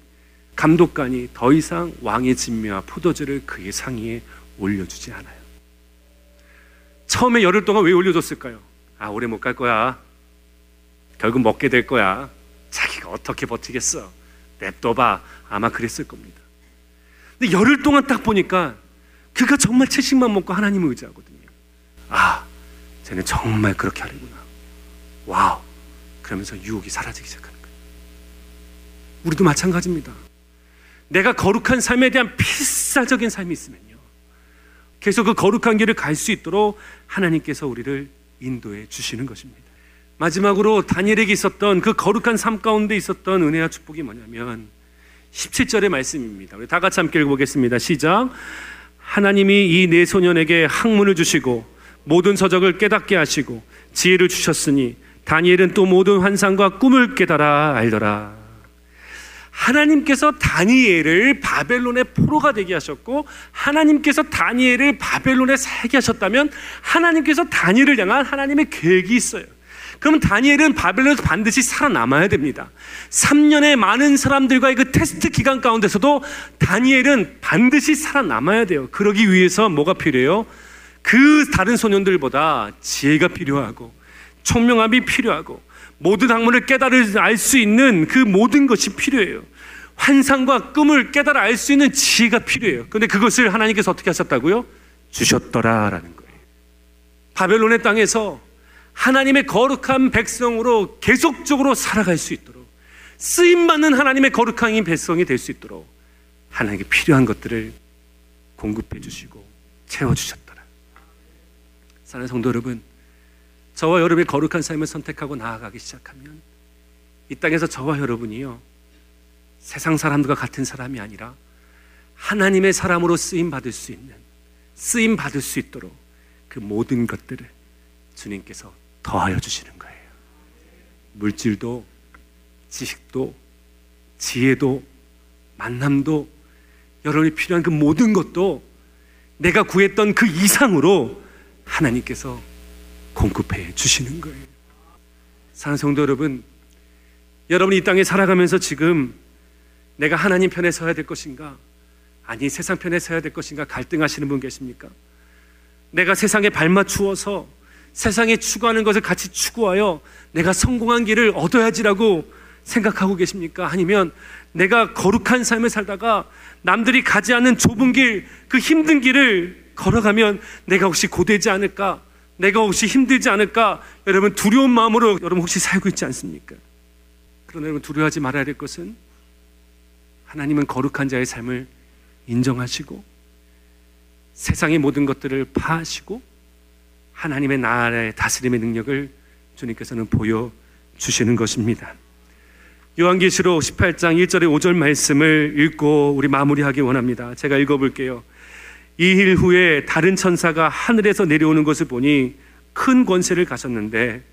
감독관이 더 이상 왕의 진미와 포도주를 그의 상의에 올려주지 않아요. 처음에 열흘 동안 왜 올려줬을까요? 아, 오래 못 갈 거야. 결국 먹게 될 거야. 자기가 어떻게 버티겠어? 냅둬봐. 아마 그랬을 겁니다. 근데 열흘 동안 딱 보니까 그가 정말 채식만 먹고 하나님을 의지하거든요. 아, 쟤는 정말 그렇게 하려구나. 와우. 그러면서 유혹이 사라지기 시작하는 거예요. 우리도 마찬가지입니다. 내가 거룩한 삶에 대한 필사적인 삶이 있으면요, 계속 그 거룩한 길을 갈 수 있도록 하나님께서 우리를 인도해 주시는 것입니다. 마지막으로 다니엘에게 있었던 그 거룩한 삶 가운데 있었던 은혜와 축복이 뭐냐면 17절의 말씀입니다. 우리 다 같이 함께 읽어보겠습니다. 시작. 하나님이 이 네 소년에게 학문을 주시고 모든 서적을 깨닫게 하시고 지혜를 주셨으니 다니엘은 또 모든 환상과 꿈을 깨달아 알더라. 하나님께서 다니엘을 바벨론의 포로가 되게 하셨고 하나님께서 다니엘을 바벨론에 살게 하셨다면 하나님께서 다니엘을 향한 하나님의 계획이 있어요. 그럼 다니엘은 바벨론에서 반드시 살아남아야 됩니다. 3년의 많은 사람들과의 그 테스트 기간 가운데서도 다니엘은 반드시 살아남아야 돼요. 그러기 위해서 뭐가 필요해요? 그 다른 소년들보다 지혜가 필요하고 총명함이 필요하고 모든 학문을 깨달아 알 수 있는 그 모든 것이 필요해요. 환상과 꿈을 깨달아 알 수 있는 지혜가 필요해요. 그런데 그것을 하나님께서 어떻게 하셨다고요? 주셨더라라는 거예요. 바벨론의 땅에서 하나님의 거룩한 백성으로 계속적으로 살아갈 수 있도록, 쓰임받는 하나님의 거룩한 백성이 될 수 있도록 하나님께 필요한 것들을 공급해 주시고 채워주셨더라. 사랑하는 성도 여러분, 저와 여러분이 거룩한 삶을 선택하고 나아가기 시작하면 이 땅에서 저와 여러분이요, 세상 사람들과 같은 사람이 아니라 하나님의 사람으로 쓰임받을 수 있도록 그 모든 것들을 주님께서 더하여 주시는 거예요. 물질도, 지식도, 지혜도, 만남도, 여러분이 필요한 그 모든 것도 내가 구했던 그 이상으로 하나님께서 공급해 주시는 거예요. 사랑하는 성도 여러분, 여러분이 이 땅에 살아가면서 지금 내가 하나님 편에 서야 될 것인가, 아니 세상 편에 서야 될 것인가 갈등하시는 분 계십니까? 내가 세상에 발맞추어서 세상에 추구하는 것을 같이 추구하여 내가 성공한 길을 얻어야지라고 생각하고 계십니까? 아니면 내가 거룩한 삶을 살다가 남들이 가지 않는 좁은 길, 그 힘든 길을 걸어가면 내가 혹시 고되지 않을까? 내가 혹시 힘들지 않을까? 여러분 두려운 마음으로 여러분 혹시 살고 있지 않습니까? 그러나 여러분 두려워하지 말아야 될 것은 하나님은 거룩한 자의 삶을 인정하시고 세상의 모든 것들을 파하시고 하나님의 나라의 다스림의 능력을 주님께서는 보여주시는 것입니다. 요한계시록 18장 1절의 5절 말씀을 읽고 우리 마무리하기 원합니다. 제가 읽어볼게요. 이 일 후에 다른 천사가 하늘에서 내려오는 것을 보니 큰 권세를 가졌는데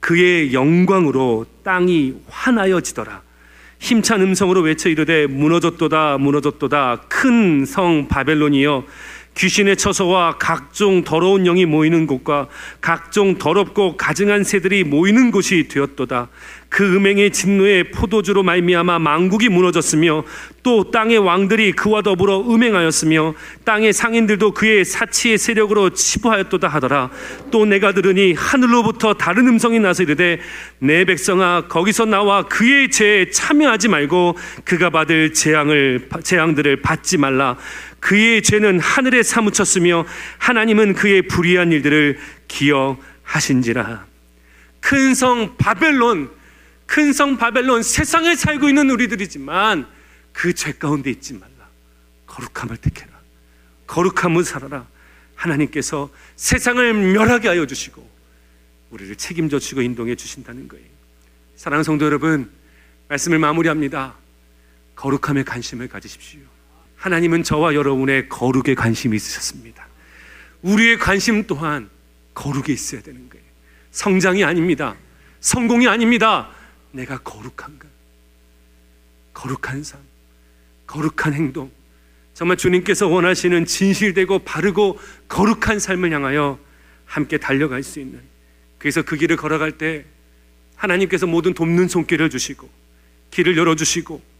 그의 영광으로 땅이 환하여지더라. 힘찬 음성으로 외쳐 이르되 무너졌도다, 무너졌도다. 큰 성 바벨론이여, 귀신의 처소와 각종 더러운 영이 모이는 곳과 각종 더럽고 가증한 새들이 모이는 곳이 되었도다. 그 음행의 진노에 포도주로 말미암아 만국이 무너졌으며 또 땅의 왕들이 그와 더불어 음행하였으며 땅의 상인들도 그의 사치의 세력으로 치부하였도다 하더라. 또 내가 들으니 하늘로부터 다른 음성이 나서 이르되 내 백성아, 거기서 나와 그의 죄에 참여하지 말고 그가 받을 재앙들을 받지 말라. 그의 죄는 하늘에 사무쳤으며 하나님은 그의 불의한 일들을 기억하신지라. 큰 성 바벨론, 큰 성 바벨론, 세상에 살고 있는 우리들이지만 그 죄 가운데 있지 말라. 거룩함을 택해라. 거룩함을 살아라. 하나님께서 세상을 멸하게 하여 주시고 우리를 책임져 주시고 인도해 주신다는 거예요. 사랑하는 성도 여러분, 말씀을 마무리합니다. 거룩함에 관심을 가지십시오. 하나님은 저와 여러분의 거룩에 관심이 있으셨습니다. 우리의 관심 또한 거룩에 있어야 되는 거예요. 성장이 아닙니다. 성공이 아닙니다. 내가 거룩한가? 거룩한 삶, 거룩한 행동, 정말 주님께서 원하시는 진실되고 바르고 거룩한 삶을 향하여 함께 달려갈 수 있는, 그래서 그 길을 걸어갈 때 하나님께서 모든 돕는 손길을 주시고 길을 열어주시고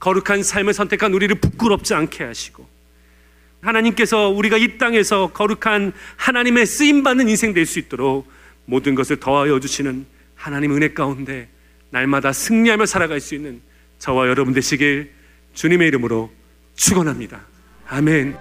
거룩한 삶을 선택한 우리를 부끄럽지 않게 하시고 하나님께서 우리가 이 땅에서 거룩한 하나님의 쓰임받는 인생 될 수 있도록 모든 것을 더하여 주시는 하나님 은혜 가운데 날마다 승리하며 살아갈 수 있는 저와 여러분 되시길 주님의 이름으로 축원합니다. 아멘.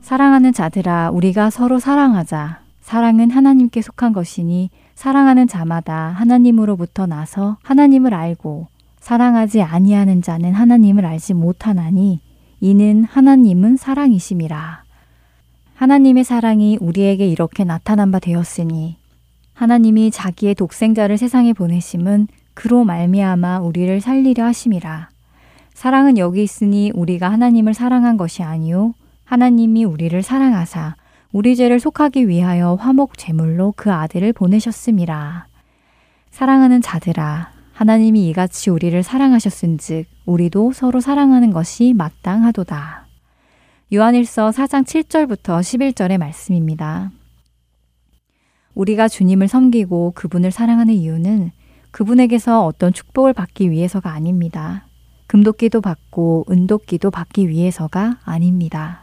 사랑하는 자들아, 우리가 서로 사랑하자. 사랑은 하나님께 속한 것이니 사랑하는 자마다 하나님으로부터 나서 하나님을 알고 사랑하지 아니하는 자는 하나님을 알지 못하나니 이는 하나님은 사랑이심이라. 하나님의 사랑이 우리에게 이렇게 나타난 바 되었으니 하나님이 자기의 독생자를 세상에 보내심은 그로 말미암아 우리를 살리려 하심이라. 사랑은 여기 있으니 우리가 하나님을 사랑한 것이 아니요 하나님이 우리를 사랑하사 우리 죄를 속하기 위하여 화목 제물로 그 아들을 보내셨음이라. 사랑하는 자들아, 하나님이 이같이 우리를 사랑하셨은즉 우리도 서로 사랑하는 것이 마땅하도다. 요한일서 4장 7절부터 11절의 말씀입니다. 우리가 주님을 섬기고 그분을 사랑하는 이유는 그분에게서 어떤 축복을 받기 위해서가 아닙니다. 금도끼도 받고 은도끼도 받기 위해서가 아닙니다.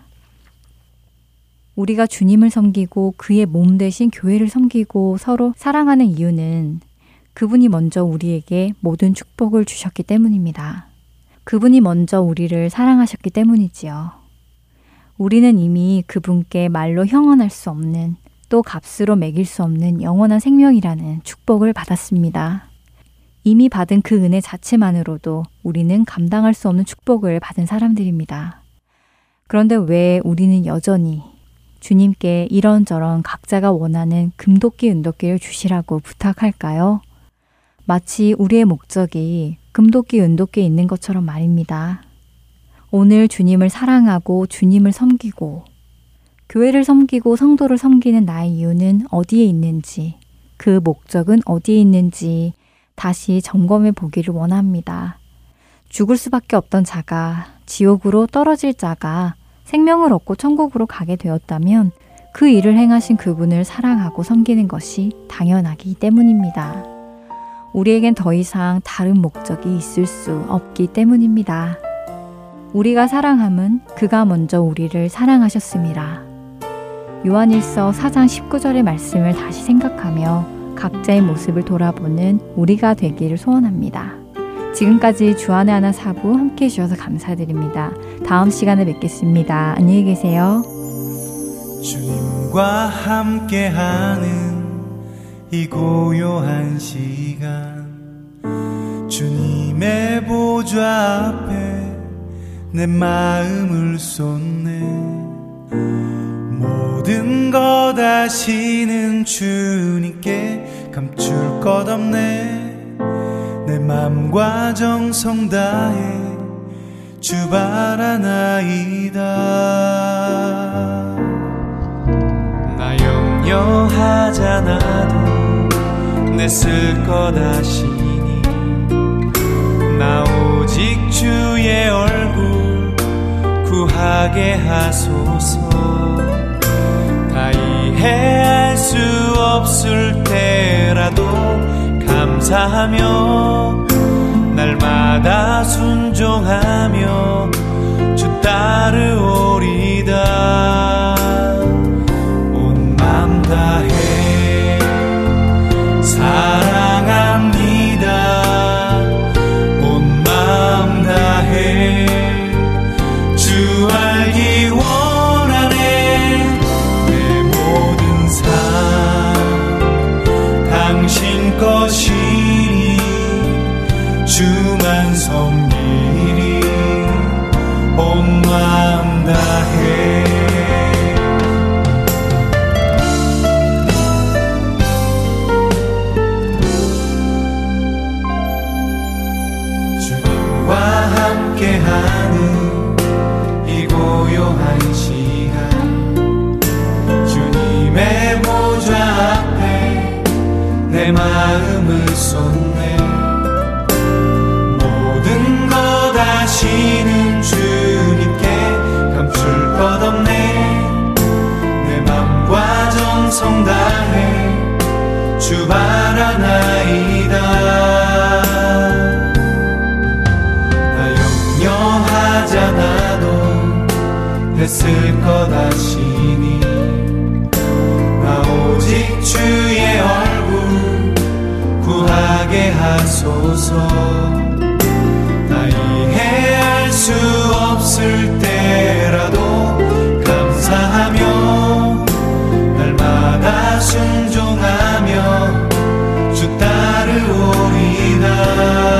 우리가 주님을 섬기고 그의 몸 대신 교회를 섬기고 서로 사랑하는 이유는 그분이 먼저 우리에게 모든 축복을 주셨기 때문입니다. 그분이 먼저 우리를 사랑하셨기 때문이지요. 우리는 이미 그분께 말로 형언할 수 없는 또 값으로 매길 수 없는 영원한 생명이라는 축복을 받았습니다. 이미 받은 그 은혜 자체만으로도 우리는 감당할 수 없는 축복을 받은 사람들입니다. 그런데 왜 우리는 여전히 주님께 이런저런 각자가 원하는 금도끼, 은도끼를 주시라고 부탁할까요? 마치 우리의 목적이 금도끼, 은도끼에 있는 것처럼 말입니다. 오늘 주님을 사랑하고 주님을 섬기고 교회를 섬기고 성도를 섬기는 나의 이유는 어디에 있는지, 그 목적은 어디에 있는지 다시 점검해 보기를 원합니다. 죽을 수밖에 없던 자가, 지옥으로 떨어질 자가 생명을 얻고 천국으로 가게 되었다면 그 일을 행하신 그분을 사랑하고 섬기는 것이 당연하기 때문입니다. 우리에겐 더 이상 다른 목적이 있을 수 없기 때문입니다. 우리가 사랑함은 그가 먼저 우리를 사랑하셨습니다. 요한일서 4장 19절의 말씀을 다시 생각하며 각자의 모습을 돌아보는 우리가 되기를 소원합니다. 지금까지 주안의 하나 사부 함께해 주셔서 감사드립니다. 다음 시간에 뵙겠습니다. 안녕히 계세요. 주님과 함께하는 이 고요한 시간, 주님의 보좌 앞에 내 마음을 쏟네. 모든 것 아시는 주님께 감출 것 없네. 내 맘과 정성 다해 주 바라나이다. 나 염려하지 않아도 내 쓸 것 아시니 나 오직 주의 얼굴 구하게 하소서. 이해할 수 없을 때라도 감사하며 날마다 순종하며 주 따르오리다. 온 맘 다해 사랑합니다. 온 맘 다해 주 알기 원합니다. 당신 것이니 주만 섬기리 온 마음 다해. 주님과 함께하는 이 고요한 시간, 주님의 보좌 내 마음을 쏟네. 모든 것 아시는 주님께 감출 것 없네. 됐을 것 아시니 나 오직 주의 얼굴 구하게 하소서. 나 이해할 수 없을 때라도 감사하며 날마다 순종하며 주 따르오리다.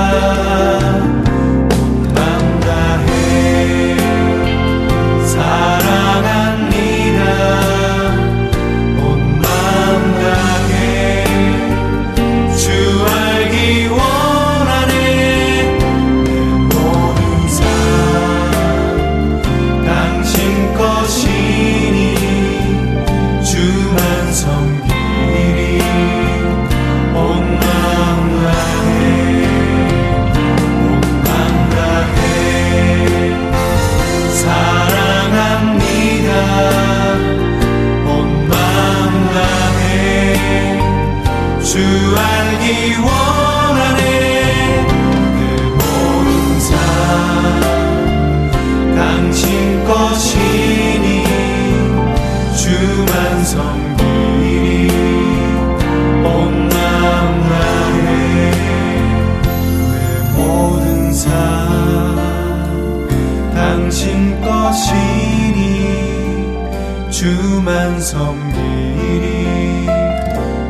주만 섬기리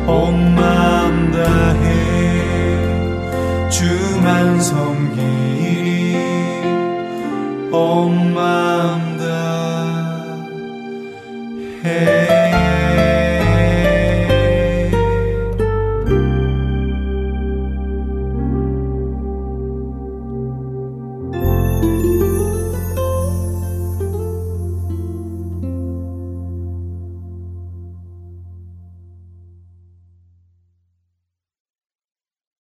온 마음 다해 주만 섬기리 온 마음